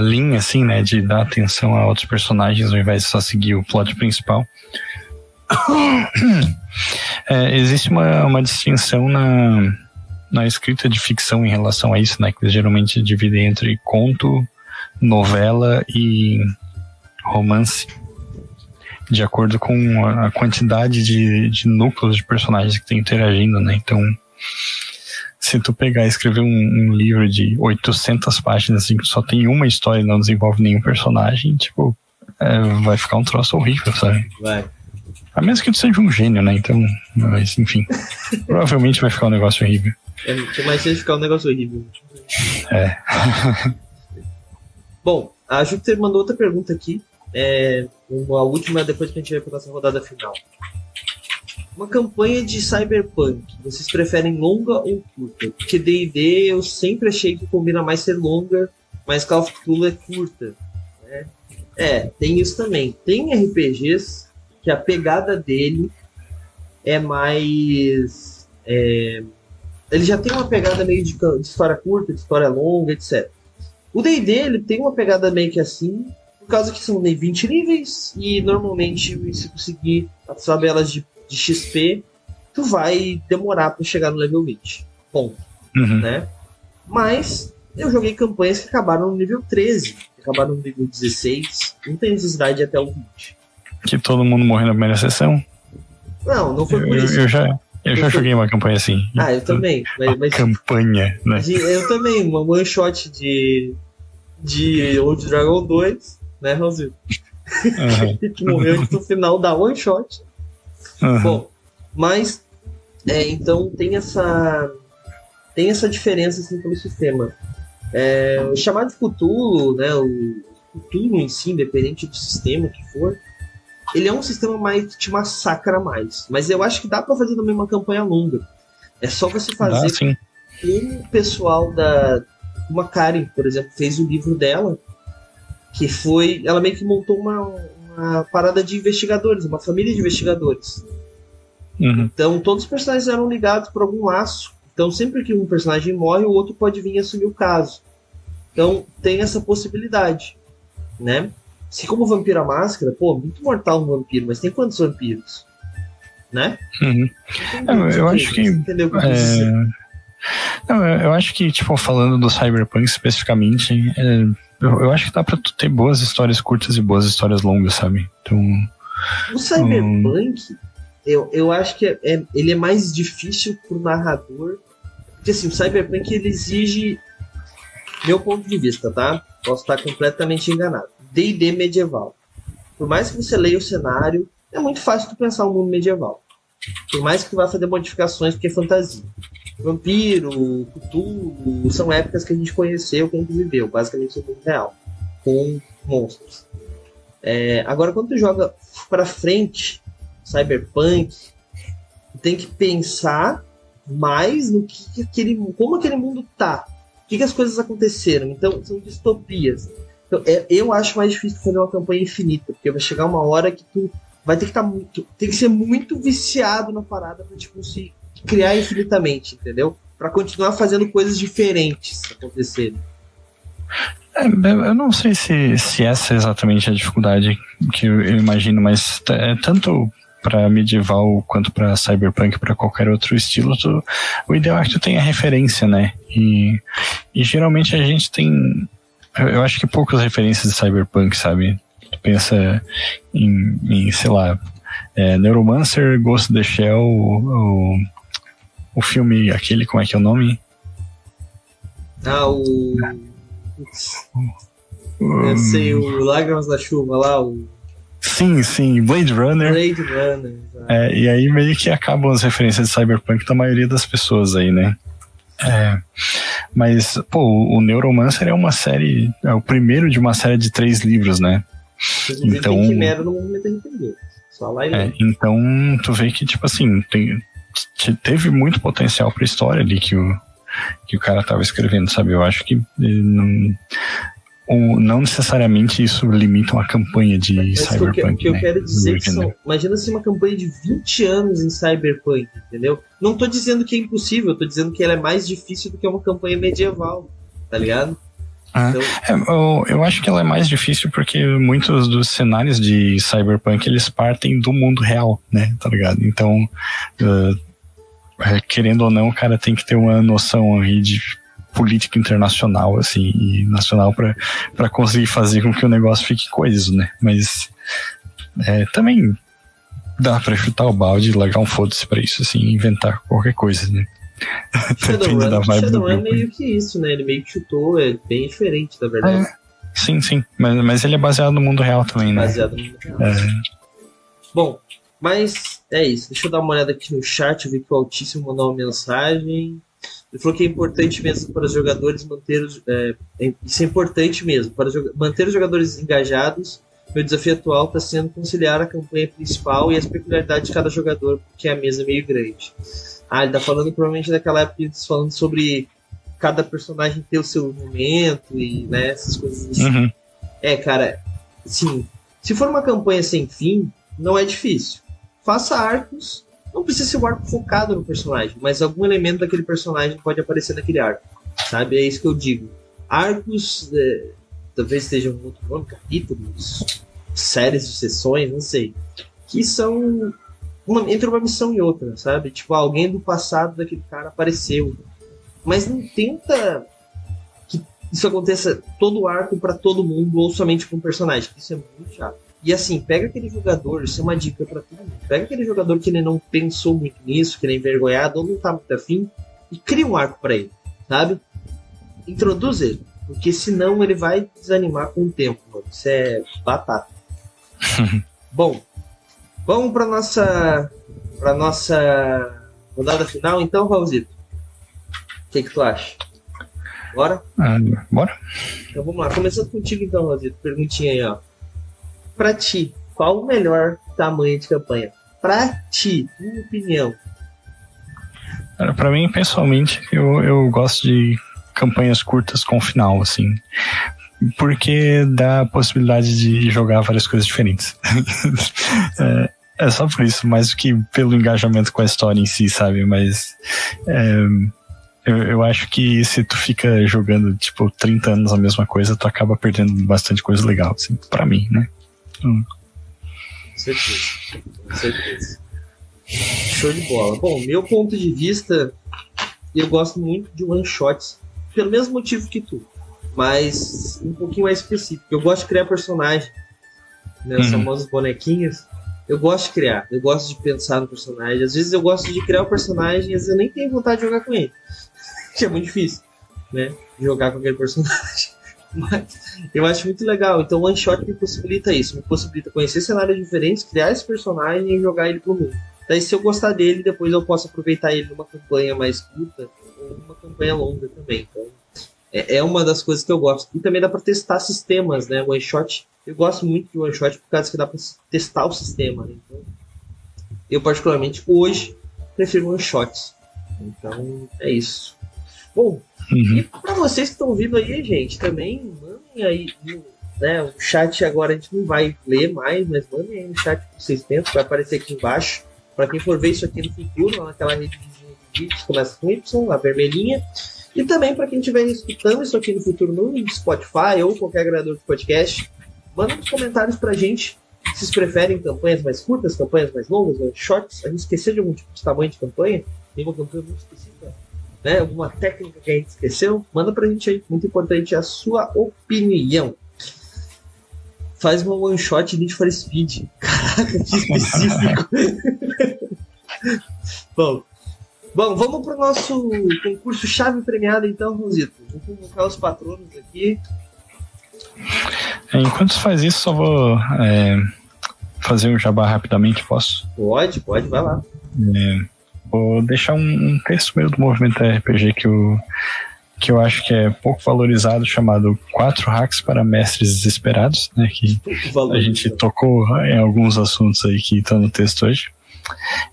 linha, assim, né, de dar atenção a outros personagens ao invés de só seguir o plot principal. Existe uma distinção na escrita de ficção em relação a isso, né? Que geralmente divide entre conto, novela e romance, de acordo com a quantidade de núcleos de personagens que tem interagindo, né? Então, se tu pegar e escrever um livro de 800 páginas, assim, que só tem uma história e não desenvolve nenhum personagem, tipo, vai ficar um troço horrível, sabe? Vai. A menos que tu seja um gênio, né? Então, mas, enfim, provavelmente vai ficar um negócio horrível. É, mas se ficar um negócio horrível. É. Bom, a Júpiter mandou outra pergunta aqui. A última, depois que a gente vai para a nossa rodada final. Uma campanha de cyberpunk, vocês preferem longa ou curta? Porque D&D eu sempre achei que combina mais ser longa, mas Call of Cthulhu é curta, né? Tem isso também. Tem RPGs que a pegada dele é mais... ele já tem uma pegada meio de história curta, de história longa, etc. O D&D, ele tem uma pegada meio que assim... Por causa que são 20 níveis e normalmente se conseguir as tabelas de XP, tu vai demorar para chegar no level 20. Ponto. Uhum. Né? Mas eu joguei campanhas que acabaram no nível 13, que acabaram no nível 16, não tem necessidade de ir até o 20. Que todo mundo morreu na primeira sessão? Não foi por isso. Eu já joguei uma campanha assim. Eu também. Mas campanha, né? Eu também, uma one shot de Old Dragon 2. Né, Raulzito? Uhum. Que morreu no final da one shot. Uhum. Bom, mas então tem essa diferença assim, pelo sistema. O chamado de Cthulhu, né, o Cthulhu em si, independente do sistema que for, ele é um sistema mais que te massacra mais. Mas eu acho que dá pra fazer também uma campanha longa. É só você fazer como o pessoal da... Uma Karen, por exemplo, fez o livro dela, que foi... Ela meio que montou uma parada de investigadores, uma família de investigadores. Uhum. Então, todos os personagens eram ligados por algum laço. Então, sempre que um personagem morre, o outro pode vir assumir o caso. Então, tem essa possibilidade, né? Se como Vampiro à Máscara, pô, muito mortal um vampiro, mas tem quantos vampiros? Né? Uhum. Eu acho que... Entendeu o que eu quis dizer? Não, eu acho que, tipo, falando do cyberpunk especificamente... Eu acho que dá pra tu ter boas histórias curtas e boas histórias longas, sabe? Então, o cyberpunk, eu acho que ele é mais difícil pro narrador. Porque assim, o cyberpunk ele exige, meu ponto de vista, tá? Posso estar completamente enganado. D&D medieval. Por mais que você leia o cenário, é muito fácil tu pensar um mundo medieval. Por mais que tu vá fazer modificações, porque é fantasia. Vampiro, Cthulhu, são épocas que a gente conheceu, que a gente viveu, basicamente no mundo real, com monstros. Agora, quando tu joga pra frente, cyberpunk, tu tem que pensar mais no que como aquele mundo tá, o que as coisas aconteceram. Então, são distopias. Então, eu acho mais difícil fazer uma campanha infinita, porque vai chegar uma hora que tu vai ter que ser muito viciado na parada pra te conseguir criar infinitamente, entendeu? Pra continuar fazendo coisas diferentes acontecerem. Eu não sei se essa é exatamente a dificuldade que eu imagino, mas tanto pra medieval quanto pra cyberpunk, pra qualquer outro estilo, o ideal é que tu tenha referência, né? E geralmente a gente tem, eu acho que poucas referências de cyberpunk, sabe? Tu pensa em sei lá, Neuromancer, Ghost in the Shell, o filme, aquele, como é que é o nome? Eu sei, o Lágrimas da Chuva lá, o... Sim, Blade Runner. E aí meio que acabam as referências de cyberpunk da maioria das pessoas aí, né? Mas, pô, o Neuromancer é uma série, é o primeiro de uma série de 3 livros, né? Então... Tem que merda no Movimento RPG. Só lá e então, tu vê que, tipo assim, teve muito potencial pra história ali que o cara tava escrevendo, sabe? Eu acho que não necessariamente isso limita uma campanha de cyberpunk. O que eu quero dizer que imagina se uma campanha de 20 anos em cyberpunk, entendeu? Não tô dizendo que é impossível, eu tô dizendo que ela é mais difícil do que uma campanha medieval, tá ligado? Eu acho que ela é mais difícil porque muitos dos cenários de cyberpunk eles partem do mundo real, né? Tá ligado? Então, querendo ou não, o cara tem que ter uma noção aí de política internacional, assim, e nacional pra conseguir fazer com que o negócio fique coeso, né? Mas também dá pra chutar o balde, largar um foda-se pra isso, assim, inventar qualquer coisa, né? Shadowrun é meio que isso, né? Ele meio que chutou, é bem diferente, na verdade. É. Sim, sim. Mas ele é baseado no mundo real também, né? Baseado no mundo real. É. Bom, mas é isso. Deixa eu dar uma olhada aqui no chat. Eu vi que o Altíssimo mandou uma mensagem. Ele falou que é importante mesmo para os jogadores manter os... isso é importante mesmo. Para manter os jogadores engajados, meu desafio atual está sendo conciliar a campanha principal e as peculiaridades de cada jogador, porque a mesa é meio grande. Ah, ele está falando provavelmente daquela época falando sobre... cada personagem ter o seu momento e, né, essas coisas assim. Uhum. É, cara, sim. Se for uma campanha sem fim, não é difícil. Faça arcos. Não precisa ser um arco focado no personagem, mas algum elemento daquele personagem pode aparecer naquele arco, sabe? É isso que eu digo. Arcos, talvez seja um outro nome, capítulos, séries, sessões, não sei, que são entre uma missão e outra, sabe? Tipo, alguém do passado daquele cara apareceu. Mas não tenta que isso aconteça todo o arco pra todo mundo ou somente com um personagem. Isso é muito chato. E assim, pega aquele jogador, isso é uma dica pra todo mundo. Pega aquele jogador que ele não pensou muito nisso, que ele é envergonhado ou não tá muito afim, e cria um arco pra ele, sabe? Introduz ele, porque senão ele vai desanimar com o tempo, mano. Isso é batata. Bom, vamos pra nossa rodada final então, Raulzito. O que tu acha? Bora? Bora. Então vamos lá. Começando contigo então, Rodrigo. Perguntinha aí, ó. Pra ti, qual o melhor tamanho de campanha? Pra ti, minha opinião. Cara, pra mim, pessoalmente, eu gosto de campanhas curtas com final, assim. Porque dá a possibilidade de jogar várias coisas diferentes. É só por isso, mais do que pelo engajamento com a história em si, sabe? Mas... Eu acho que se tu fica jogando, tipo, 30 anos a mesma coisa, tu acaba perdendo bastante coisa legal, assim, pra mim, né? Com certeza. Com certeza. Show de bola. Bom, meu ponto de vista, eu gosto muito de one-shots, pelo mesmo motivo que tu, mas um pouquinho mais específico. Eu gosto de criar personagem, né, os famosos bonequinhos. Eu gosto de criar, eu gosto de pensar no personagem. Às vezes eu gosto de criar o personagem e às vezes eu nem tenho vontade de jogar com ele. Que é muito difícil, né? Jogar com aquele personagem. Mas eu acho muito legal. Então o One Shot me possibilita isso. Me possibilita conhecer cenários diferentes, criar esse personagem e jogar ele pro mundo. Daí se eu gostar dele, depois eu posso aproveitar ele numa campanha mais curta ou numa campanha longa também. Então é uma das coisas que eu gosto. E também dá pra testar sistemas, né? One Shot. Eu gosto muito de One Shot por causa que dá pra testar o sistema, né? Então, eu particularmente hoje prefiro One Shots. Então é isso. Bom, e para vocês que estão vindo aí, gente, também mandem aí, né, o chat agora a gente não vai ler mais, mas mandem aí no chat que vocês tentam, vai aparecer aqui embaixo. Para quem for ver isso aqui no futuro, lá naquela redezinha de vídeos, começa com Y, a vermelhinha. E também para quem estiver escutando isso aqui no futuro no Spotify ou qualquer agregador de podcast, manda nos comentários pra gente se vocês preferem campanhas mais curtas, campanhas mais longas, shorts. A gente esqueceu de algum tipo de tamanho de campanha, nenhuma campanha muito específica, né? Alguma técnica que a gente esqueceu, manda pra gente aí, muito importante a sua opinião. Faz uma one shot de for speed. Caraca, que específico. Bom, vamos pro nosso concurso chave premiada então, Rosito. Vou convocar os patronos aqui. Enquanto você faz isso, só vou fazer um jabá rapidamente, posso? Pode, vai lá. Vou deixar um texto meu do Movimento RPG que eu acho que é pouco valorizado, chamado 4 Hacks para Mestres Desesperados, né, que a gente tocou em alguns assuntos aí que estão no texto hoje.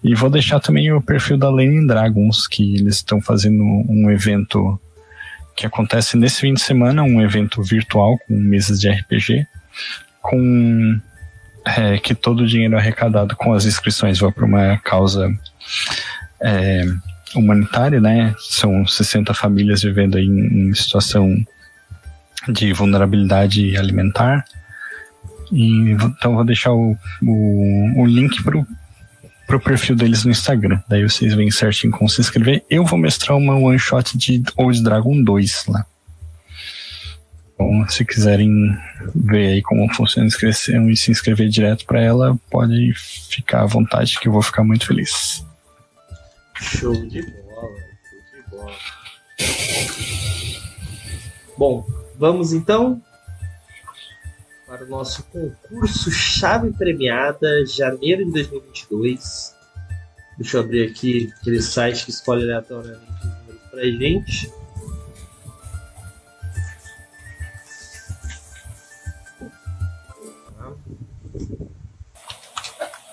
E vou deixar também o perfil da Lenin Dragons, que eles estão fazendo um evento que acontece nesse fim de semana, um evento virtual com mesas de RPG, que todo o dinheiro arrecadado com as inscrições vai para uma causa humanitária, né? São 60 famílias vivendo aí em situação de vulnerabilidade alimentar. E, então vou deixar o link pro perfil deles no Instagram, daí vocês vêm certinho como se inscrever. Eu vou mestrar uma one shot de Old Dragon 2 lá. Bom, se quiserem ver aí como funciona a inscrição e se inscrever direto pra ela, pode ficar à vontade que eu vou ficar muito feliz. Show de bola, Bom, vamos então para o nosso concurso Chave Premiada, janeiro de 2022. Deixa eu abrir aqui aquele site que escolhe aleatoriamente os números para a gente.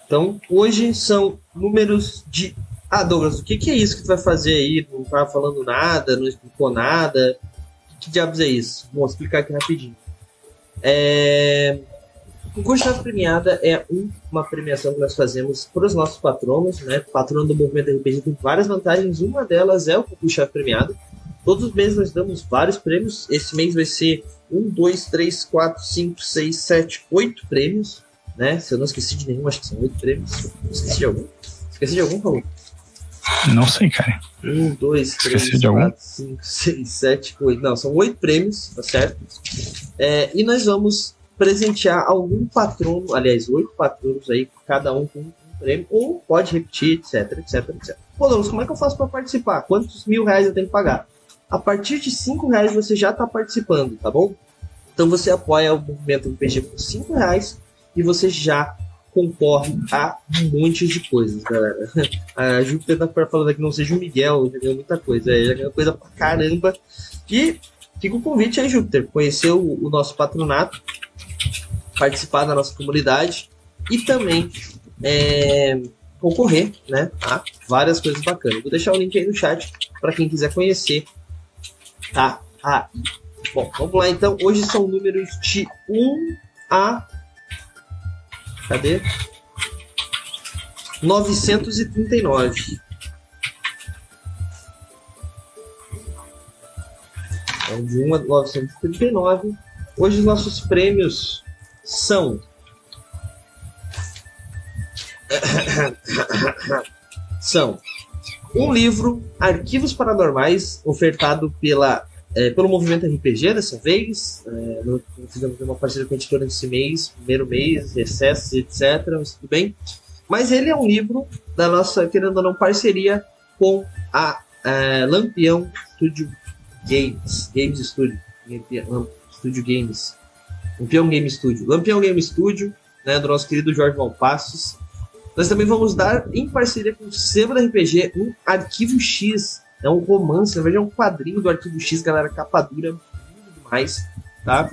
Então, hoje são números de... Ah, Douglas, o que é isso que tu vai fazer aí? Não tá falando nada, não explicou nada. Que diabos é isso? Vou explicar aqui rapidinho. O concurso Chave Premiada é uma premiação que nós fazemos para os nossos patronos, né? Patrono do Movimento RPG tem várias vantagens. Uma delas é o concurso Chave Premiada. Todos os meses nós damos vários prêmios. Esse mês vai ser 1, 2, 3, 4, 5, 6, 7, 8 prêmios. Né? Se eu não esqueci de nenhum, acho que são 8 prêmios. Esqueci de algum? Esqueci de algum, Paulo? Não sei, cara. 1, 2, 3, 4, 5, 6, 7, 8. Não, são 8 prêmios, tá certo? E nós vamos presentear algum patrono, aliás, 8 patronos aí, cada um com um prêmio, ou pode repetir, etc, etc, etc. Pô, Douglas, como é que eu faço para participar? Quantos mil reais eu tenho que pagar? A partir de 5 reais você já tá participando, tá bom? Então você apoia o Movimento RPG por 5 reais e você já concorre a um monte de coisas, galera. A Júpiter tá falando aqui, não seja o Miguel, já ganhou muita coisa, já ganhou coisa pra caramba. E fica o convite aí, Júpiter, conhecer o nosso patronato, participar da nossa comunidade e também concorrer, né, a várias coisas bacanas. Vou deixar o link aí no chat para quem quiser conhecer. Tá? Ah, bom, vamos lá então. Hoje são números de 1 a... Cadê? 939. Então, de 1 a 939. Hoje os nossos prêmios são... São um livro, Arquivos Paranormais, ofertado pelo Movimento RPG dessa vez. Nós fizemos uma parceria com a editora nesse mês, primeiro mês, excessos, etc. Mas tudo bem. Mas ele é um livro da nossa, querendo ou não, parceria com a Lampião Studio Lampião Game Studio, né, do nosso querido Jorge Malpassos. Nós também vamos dar, em parceria com o Sebo da RPG, um Arquivo X. É um romance, na verdade é um quadrinho do Arquivo X, galera, capa dura, lindo demais, tá?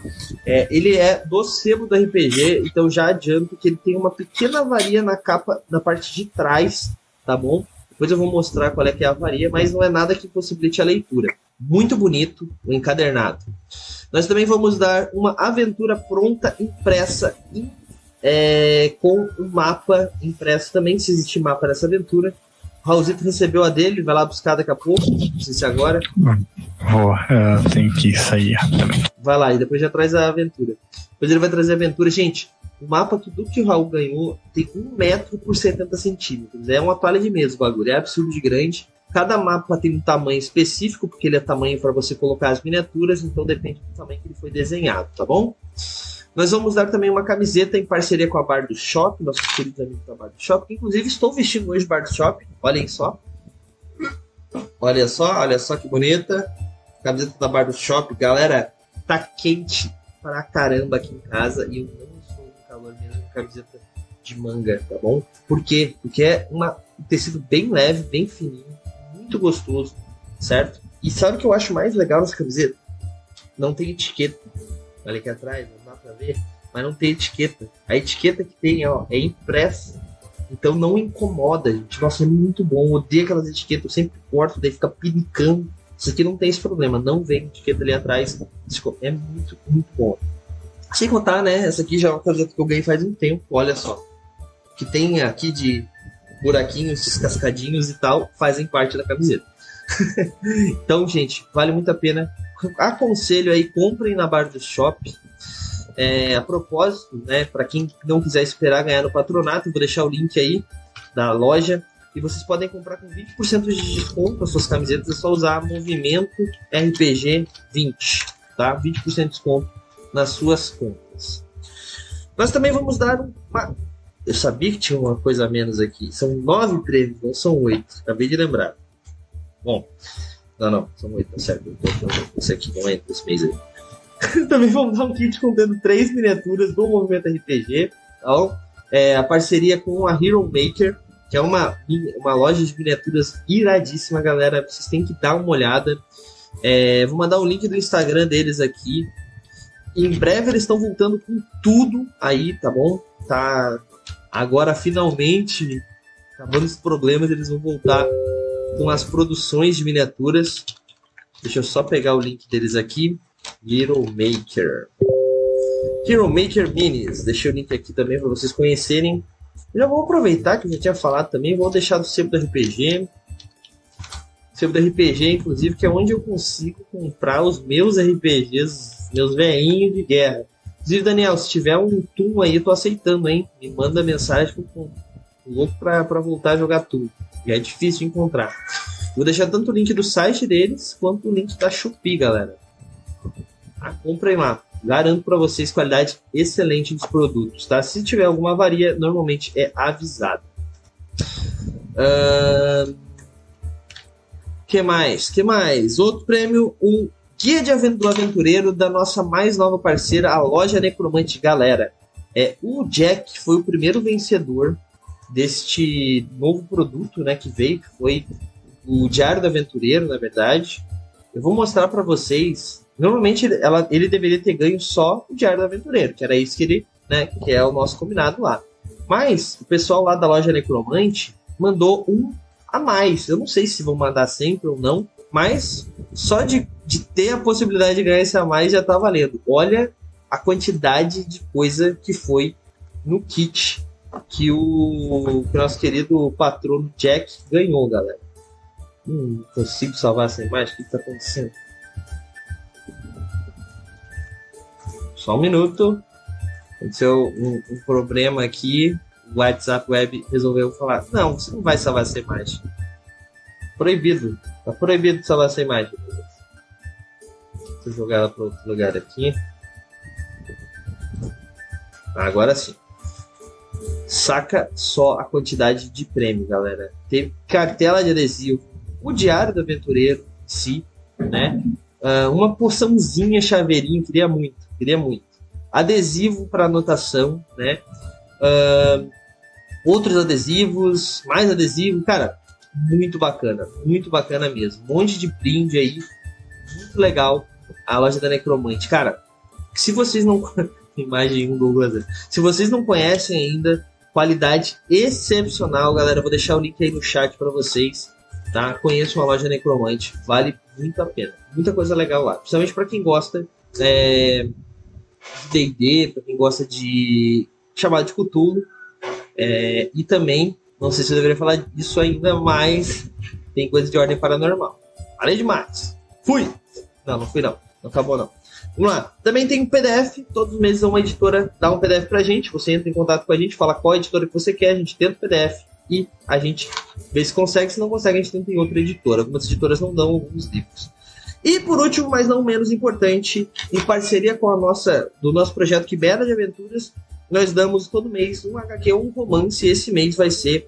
Ele é do Sebo do RPG, então já adianto que ele tem uma pequena avaria na capa, na parte de trás, tá bom? Depois eu vou mostrar qual é que é a avaria, mas não é nada que possibilite a leitura. Muito bonito, o encadernado. Nós também vamos dar uma aventura pronta, impressa, com um mapa impresso também, se existe mapa nessa aventura. O Raulzito recebeu a dele, vai lá buscar daqui a pouco, não sei se agora. Vou, tem que sair rapidamente. Vai lá, e depois já traz a aventura. Depois ele vai trazer a aventura. Gente, o mapa tudo que o Raul ganhou tem 1 metro por 70 centímetros. É uma toalha de mesa o bagulho, é absurdo de grande. Cada mapa tem um tamanho específico, porque ele é tamanho para você colocar as miniaturas, então depende do tamanho que ele foi desenhado, tá bom? Nós vamos dar também uma camiseta em parceria com a Bar do Shopping, nossos queridos amigos da Bar do Shopping. Inclusive, estou vestindo hoje Bar do Shopping, olhem só. Olha só que bonita. Camiseta da Bar do Shopping. Galera, tá quente pra caramba aqui em casa e eu não estou com calor mesmo com camiseta de manga, tá bom? Por quê? Porque é um tecido bem leve, bem fininho, muito gostoso, certo? E sabe o que eu acho mais legal nessa camiseta? Não tem etiqueta. Olha aqui atrás, não dá pra ver, mas não tem etiqueta. A etiqueta que tem, ó, é impressa. Então não incomoda, gente. Nossa, é muito bom. Eu odeio aquelas etiquetas, eu sempre corto, daí fica pinicando. Isso aqui não tem esse problema, não vem etiqueta ali atrás. É muito, muito bom. Sem contar, né, essa aqui já é uma coisa que eu ganhei faz um tempo, olha só. Que tem aqui de buraquinhos, esses cascadinhos e tal, fazem parte da camiseta. Então, gente, vale muito a pena. Aconselho aí, comprem na Bar do Shopping. A propósito, né, para quem não quiser esperar ganhar no patronato, vou deixar o link aí da loja e vocês podem comprar com 20% de desconto as suas camisetas. É só usar Movimento RPG 20, tá? 20% de desconto nas suas compras. Nós também vamos dar uma... Eu sabia que tinha uma coisa a menos aqui. São 9 prêmios, não são 8. Acabei de lembrar. Bom, Não, não, são 8, tá certo. Esse aqui não entra, esse mês aí. Também vamos dar um kit contendo 3 miniaturas do Movimento RPG. Então, a parceria com a Hero Maker, que é uma loja de miniaturas iradíssima, galera. Vocês têm que dar uma olhada. Vou mandar o link do Instagram deles aqui. Em breve eles estão voltando com tudo aí, tá bom? Tá. Agora, finalmente, acabando os problemas, eles vão voltar com as produções de miniaturas. Deixa eu só pegar o link deles aqui. Hero Maker Minis. Deixei o link aqui também para vocês conhecerem. Eu já vou aproveitar que eu já tinha falado também. Vou deixar do sebo do RPG. Sebo do RPG, inclusive, que é onde eu consigo comprar os meus RPGs, meus velhinhos de guerra. Inclusive, Daniel, se tiver um Toon aí, eu tô aceitando, hein? Me manda mensagem que eu tô louco pra voltar a jogar Toon. Já é difícil de encontrar. Vou deixar tanto o link do site deles, quanto o link da Shopee, galera. Comprem lá. Garanto pra vocês qualidade excelente dos produtos, tá? Se tiver alguma avaria, normalmente é avisado. Que mais? Outro prêmio, o Guia de do Aventureiro da nossa mais nova parceira, a loja Necromante, galera. O Jack foi o primeiro vencedor deste novo produto, né, que veio, que foi o Diário do Aventureiro, na verdade. Eu vou mostrar para vocês. Normalmente ele deveria ter ganho só o Diário do Aventureiro, que era isso que ele, né, que é o nosso combinado lá. Mas o pessoal lá da loja Necromante mandou um a mais. Eu não sei se vão mandar sempre ou não, mas só de ter a possibilidade de ganhar esse a mais já tá valendo. Olha a quantidade de coisa que foi no kit que o nosso querido patrono Jack ganhou, galera. Não consigo salvar essa imagem. O que tá acontecendo? Só um minuto. Aconteceu um problema aqui. O WhatsApp Web resolveu falar: não, você não vai salvar essa imagem. Proibido. Tá proibido de salvar essa imagem. Deixa eu jogar ela para outro lugar aqui. Agora sim. Saca só a quantidade de prêmio, galera. Teve cartela de adesivo, o Diário do Aventureiro em si, né? Uma porçãozinha, chaveirinho, queria muito. Adesivo para anotação, né? Outros adesivos, mais adesivo, cara, muito bacana mesmo, um monte de brinde aí, muito legal a loja da Necromante, cara. Se vocês não imagem um Douglas, se vocês não conhecem ainda, qualidade excepcional, galera, vou deixar o link aí no chat pra vocês, tá? Conheçam a loja Necromante, vale muito a pena, muita coisa legal lá, principalmente pra quem gosta de D&D, pra quem gosta de Chamado de Cthulhu, e também, não sei se eu deveria falar disso ainda, mas tem coisa de ordem paranormal. Parei demais. Fui! Não fui. Não acabou, não. Vamos lá. Também tem um PDF. Todos os meses uma editora dá um PDF pra gente. Você entra em contato com a gente, fala qual editora que você quer, a gente tenta o PDF e a gente vê se consegue. Se não consegue, a gente tenta em outra editora. Algumas editoras não dão alguns livros. E por último, mas não menos importante, em parceria com a do nosso projeto Quibera de Aventuras, nós damos todo mês um HQ ou um romance. Esse mês vai ser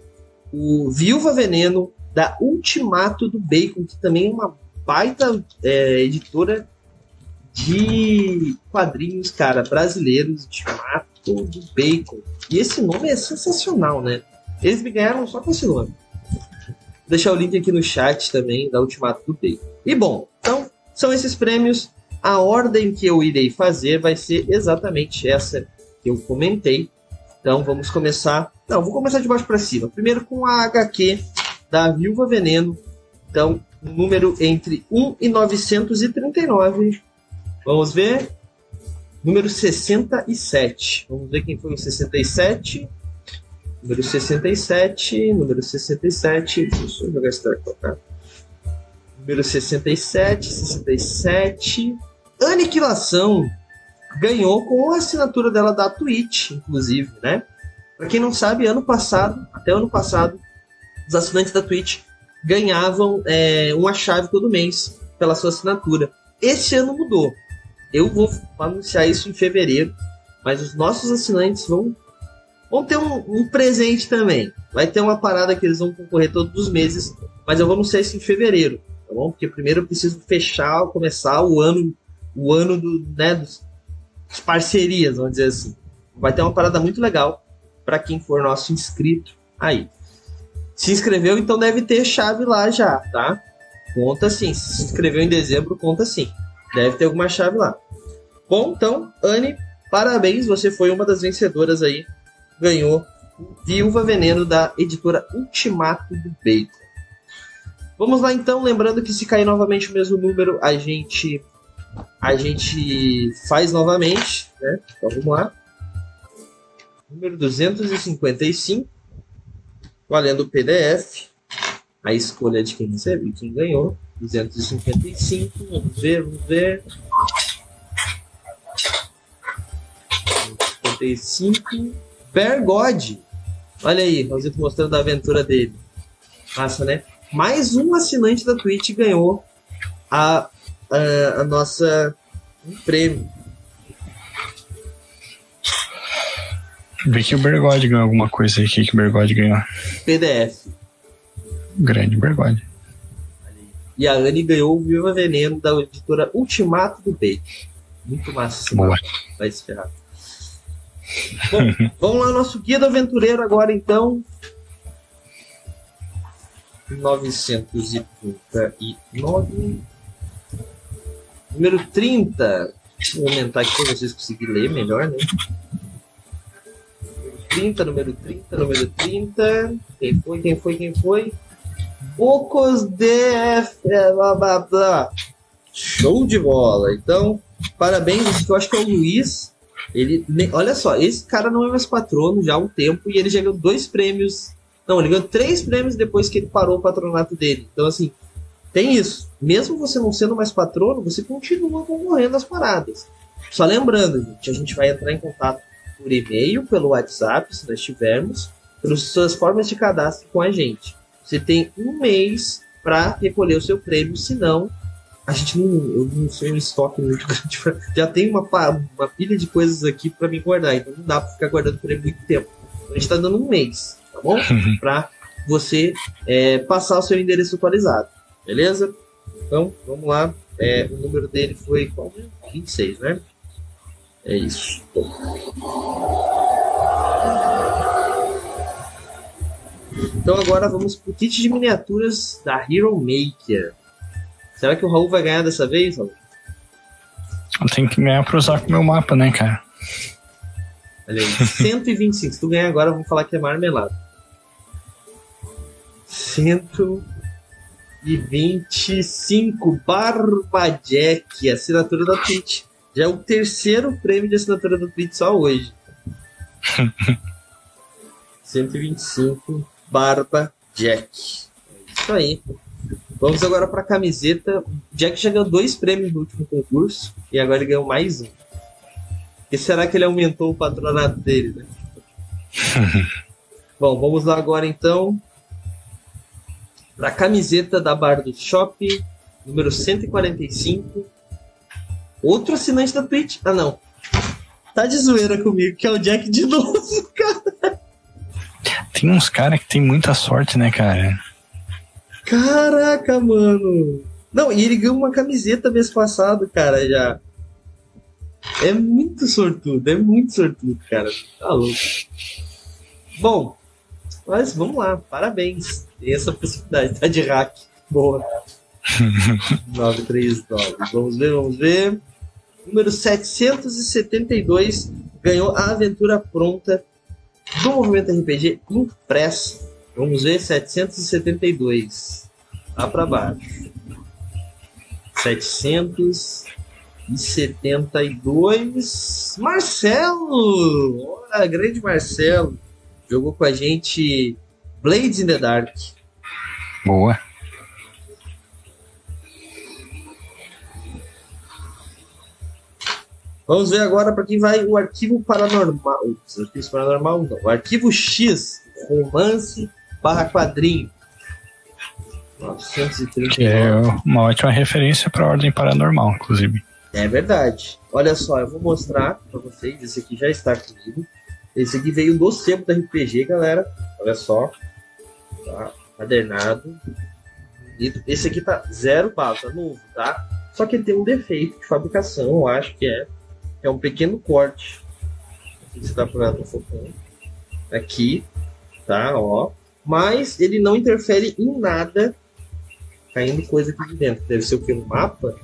o Viúva Veneno, da Ultimato do Bacon, que também é uma baita editora de quadrinhos, cara, brasileiros. Ultimato do Bacon. E esse nome é sensacional, né? Eles me ganharam só com esse nome. Vou deixar o link aqui no chat também, da Ultimato do Bacon. E bom, então, são esses prêmios. A ordem que eu irei fazer vai ser exatamente essa. Eu comentei, então vamos começar. Não, vou começar de baixo para cima. Primeiro com a HQ da Viúva Veneno. Então, um número entre 1 e 939. Vamos ver. Número 67. Vamos ver quem foi o 67. Número 67. Deixa eu jogar esse daqui pra cá. Número 67. Aniquilação. Ganhou com a assinatura dela da Twitch, inclusive, né? Pra quem não sabe, até ano passado, os assinantes da Twitch ganhavam uma chave todo mês pela sua assinatura. Esse ano mudou. Eu vou anunciar isso em fevereiro, mas os nossos assinantes vão ter um presente também. Vai ter uma parada que eles vão concorrer todos os meses, mas eu vou anunciar isso em fevereiro. tá bom? Porque primeiro eu preciso fechar, começar o ano do, né, das parcerias, vamos dizer assim. Vai ter uma parada muito legal para quem for nosso inscrito aí. Se inscreveu, então deve ter chave lá já, tá? Conta sim. Se inscreveu em dezembro, conta sim. Deve ter alguma chave lá. Bom, então, Anne, parabéns. Você foi uma das vencedoras aí. Ganhou Viúva Veneno da editora Ultimato do Bacon. Vamos lá, então. Lembrando que se cair novamente o mesmo número, a gente faz novamente, né? Então, vamos lá. Número 255. Valendo o PDF, a escolha de quem recebeu, quem ganhou, 255, vamos ver, 255, Bergode, olha aí, Raulzito mostrando a aventura dele, massa, né? Mais um assinante da Twitch ganhou a nossa, um prêmio. Vê que o Bergode ganhou alguma coisa aí. O que o Bergode ganhou? PDF. Grande Bergode. E a Annie ganhou o Viúva Veneno da editora Ultimato do Bacon. Muito massa. Boa. Vai se ferrar. Bom, vamos lá, nosso guia do aventureiro agora, então. 939. Número 30. Vou aumentar aqui para vocês conseguirem ler melhor, né? 30. Quem foi? Bocos DF. Blá, blá, blá. Show de bola. Então, parabéns. Esse que eu acho que é o Luiz. Ele, olha só, esse cara não é mais patrono já há um tempo e ele já ganhou 2 prêmios. Não, ele ganhou 3 prêmios depois que ele parou o patronato dele. Então, assim, tem isso. Mesmo você não sendo mais patrono, você continua concorrendo às paradas. Só lembrando, gente, a gente vai entrar em contato por e-mail, pelo WhatsApp, se nós tivermos, pelas suas formas de cadastro com a gente. Você tem um mês para recolher o seu prêmio, senão a gente eu não sei um estoque muito grande. Já tem uma pilha de coisas aqui para me guardar, então não dá para ficar guardando o prêmio muito tempo. A gente está dando um mês, tá bom? Para você passar o seu endereço atualizado, beleza? Então, vamos lá. O número dele foi qual? 26, né? É isso. Então agora vamos pro kit de miniaturas da Hero Maker. Será que o Raul vai ganhar dessa vez, Raul? Eu tenho que ganhar pra usar com o meu mapa, né, cara? Olha aí, 125. Se tu ganhar agora, vamos falar que é marmelada. 125. Barba Jack, assinatura da Pitch. Já é o 3º prêmio de assinatura do Twitch só hoje. 125, Barba Jack. É isso aí. Vamos agora para a camiseta. Jack já ganhou 2 prêmios no último concurso e agora ele ganhou mais um. E será que ele aumentou o patronato dele, né? Bom, vamos lá agora então para a camiseta da Bar do Shopping, número 145. Outro assinante da Twitch. Ah, não. Tá de zoeira comigo, que é o Jack de novo, cara. Tem uns caras que tem muita sorte, né, cara? Caraca, mano. Não, e ele ganhou uma camiseta mês passado, cara, já. É muito sortudo, cara. Tá louco. Bom, mas vamos lá. Parabéns. Tem essa possibilidade. Tá de hack. Boa. 939. Vamos ver. Número 772 ganhou a aventura pronta do Movimento RPG impressa. Vamos ver, 772. Lá para baixo. 772. Marcelo! Olha, grande Marcelo. Jogou com a gente Blades in the Dark. Boa. Vamos ver agora para quem vai o Arquivo Paranormal. Arquivos Paranormal não. O Arquivo X, Romance/Quadrinho. 939. Que é uma ótima referência para a Ordem Paranormal, inclusive. É verdade. Olha só, eu vou mostrar para vocês. Esse aqui já está comigo. Esse aqui veio do sebo da RPG, galera. Olha só. Tá, cadernado. Esse aqui tá zero bala, tá novo, tá? Só que ele tem um defeito de fabricação, eu acho que é. É um pequeno corte. Aqui você tá focando. Aqui, tá, ó. Mas ele não interfere em nada. Caindo coisa aqui dentro. Deve ser o que? Um mapa?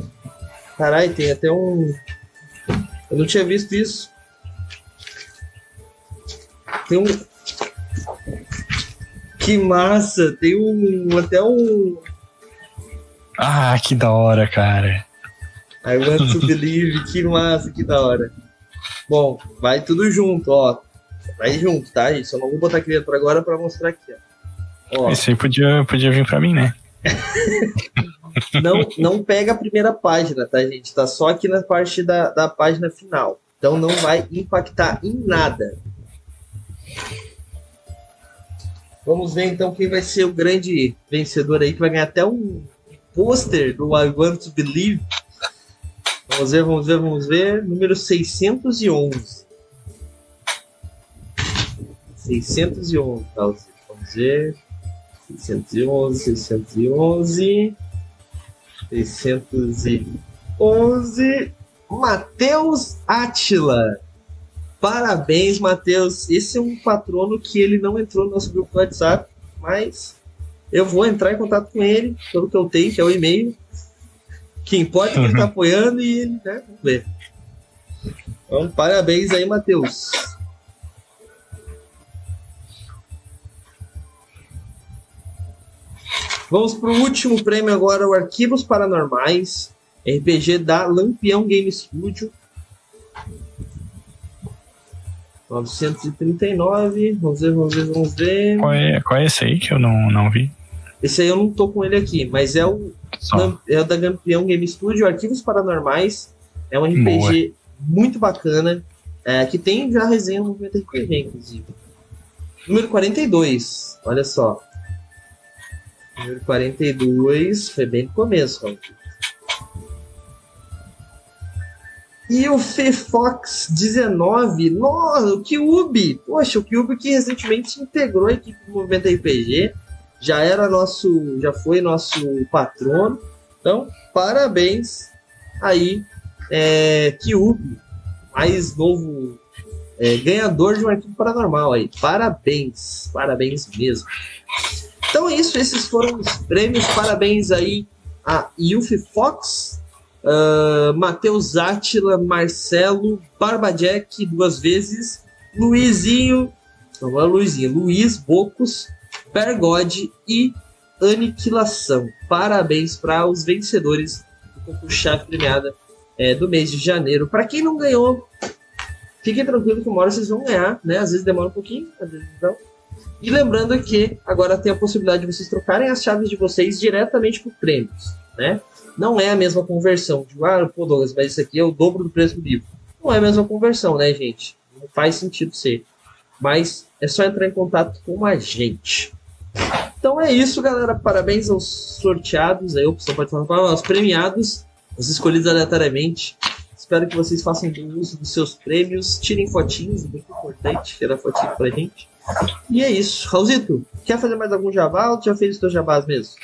Caralho, tem até um... Eu não tinha visto isso. Tem um... Que massa! Tem um... Até um... Ah, que da hora, cara. I want to believe. Que massa, que da hora. Bom, vai tudo junto, ó. Vai junto, tá, gente? Só não vou botar aqui dentro agora pra mostrar aqui, ó. Isso aí podia vir pra mim, né? Não pega a primeira página, tá, gente? Tá só aqui na parte da página final. Então não vai impactar em nada. Vamos ver, então, quem vai ser o grande vencedor aí, que vai ganhar até um pôster do I Want to Believe. Vamos ver, vamos ver, vamos ver. Número 611. 611, tá? Vamos ver. 611. Mateus Átila. Parabéns, Mateus. Esse é um patrono que ele não entrou no nosso grupo do WhatsApp, mas eu vou entrar em contato com ele, pelo que eu tenho, que é o e-mail. Quem pode, que ele tá apoiando e ele, né? Vamos ver. Então, parabéns aí, Mateus. Vamos pro último prêmio agora, o Arquivos Paranormais, RPG da Lampião Game Studio. 939, vamos ver. Qual é esse aí que eu não vi? Esse aí eu não tô com ele aqui, mas é o da Lampião Game Studio, Arquivos Paranormais. É um RPG muito bacana, que tem já resenha no Movimento RPG, inclusive. Número 42, olha só. Número 42, foi bem no começo, ó. E o FeFox19, nossa, o Kyube. Poxa, o Kyube que recentemente se integrou à equipe do Movimento RPG. Já foi nosso patrono. Então, parabéns aí, Kyube, mais novo ganhador de um arquivo paranormal aí. Parabéns, parabéns mesmo. Então é isso, esses foram os prêmios. Parabéns aí a Yuffie Fox, Mateus Átila, Marcelo, Barba Jack 2 vezes, Luiz Bocos, Bergode e Aniquilação. Parabéns para os vencedores do concurso Chave Premiada do mês de janeiro. Para quem não ganhou, fiquem tranquilos que uma hora vocês vão ganhar, né? Às vezes demora um pouquinho, às vezes não. E lembrando que agora tem a possibilidade de vocês trocarem as chaves de vocês diretamente por prêmios, né? Não é a mesma conversão. Tipo, pô, Douglas, mas isso aqui é o dobro do preço do livro. Não é a mesma conversão, né, gente? Não faz sentido ser. Mas é só entrar em contato com a gente. Então é isso, galera. Parabéns aos sorteados. Aí, opção pode falar aos premiados, os escolhidos aleatoriamente. Espero que vocês façam bom uso dos seus prêmios. Tirem fotinhos, é muito importante tirar fotinho pra gente. E é isso. Raulzito, quer fazer mais algum jabá ou tu já fez os teus jabás mesmo?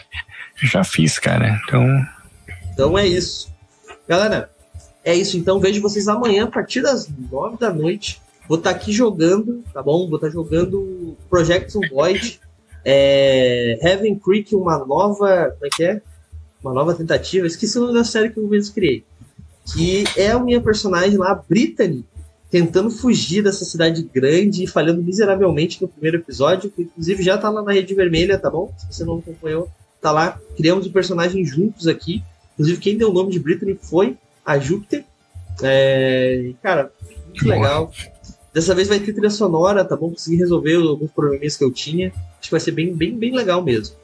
Já fiz, cara. Então é isso. Galera, é isso. Então vejo vocês amanhã a partir das 9 da noite. Vou estar aqui jogando, tá bom? Vou estar jogando Projection Void, Heaven Creek, uma nova... Como é que é? Uma nova tentativa. Esqueci o nome da série que eu mesmo criei. Que é a minha personagem lá, Brittany, tentando fugir dessa cidade grande e falhando miseravelmente no primeiro episódio, que inclusive já tá lá na Rede Vermelha, tá bom? Se você não acompanhou, tá lá. Criamos o personagem juntos aqui. Inclusive, quem deu o nome de Brittany foi a Júpiter. Cara, muito legal. Dessa vez vai ter trilha sonora, tá bom? Consegui resolver alguns probleminhas que eu tinha. Acho que vai ser bem, bem, bem legal mesmo.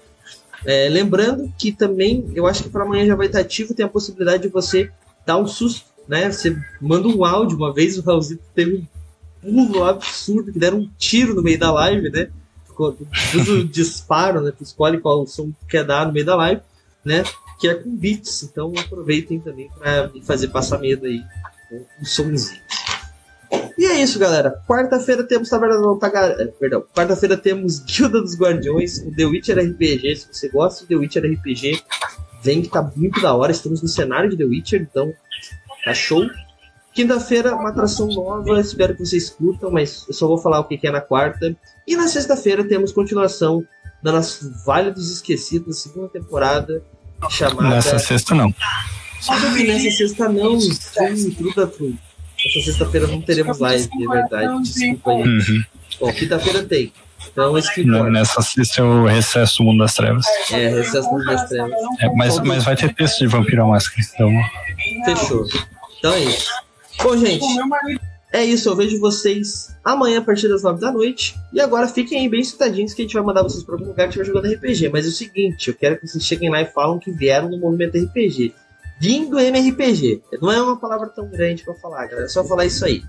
Lembrando que também, eu acho que para amanhã já vai estar ativo, tem a possibilidade de você dar um susto, né? Você manda um áudio. Uma vez o Raulzito teve um pulo absurdo, que deram um tiro no meio da live, né? Fez o disparo, né? Tu escolhe qual som tu quer dar no meio da live, né? Que é com beats, então aproveitem também para me fazer passar medo aí com o somzinho. E é isso, galera. Quarta-feira temos Taverna do Tagarela. Perdão. Quarta-feira temos Guilda dos Guardiões, o The Witcher RPG. Se você gosta do The Witcher RPG, vem que tá muito da hora. Estamos no cenário de The Witcher, então tá show. Quinta-feira, uma atração nova, espero que vocês curtam, mas eu só vou falar o que é na quarta. E na sexta-feira temos continuação da nossa Vale dos Esquecidos, segunda temporada, chamada... Nessa sexta não. Nessa sexta não, tudo. Essa sexta-feira não teremos live, é verdade, desculpa aí. Uhum. Bom, quinta-feira tem. Então, esse que nessa sexta é o Recesso do Mundo das Trevas. É, Recesso do Mundo das Trevas. É, mas vai ter texto de Vampiro à Máscara, então... Fechou. Então é isso. Bom, gente, é isso. Eu vejo vocês amanhã a partir das 9 da noite. E agora fiquem aí bem citadinhos que a gente vai mandar vocês para algum lugar que estiver jogando RPG. Mas é o seguinte, eu quero que vocês cheguem lá e falem que vieram do Movimento RPG. Vim do MRPG. Não é uma palavra tão grande para falar, galera. É só falar isso aí.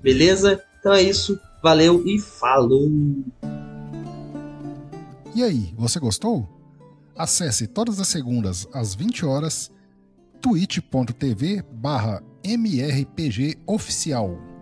Beleza? Então é isso. Valeu e falou! E aí, você gostou? Acesse todas as segundas às 20 horas twitch.tv/mrpgoficial.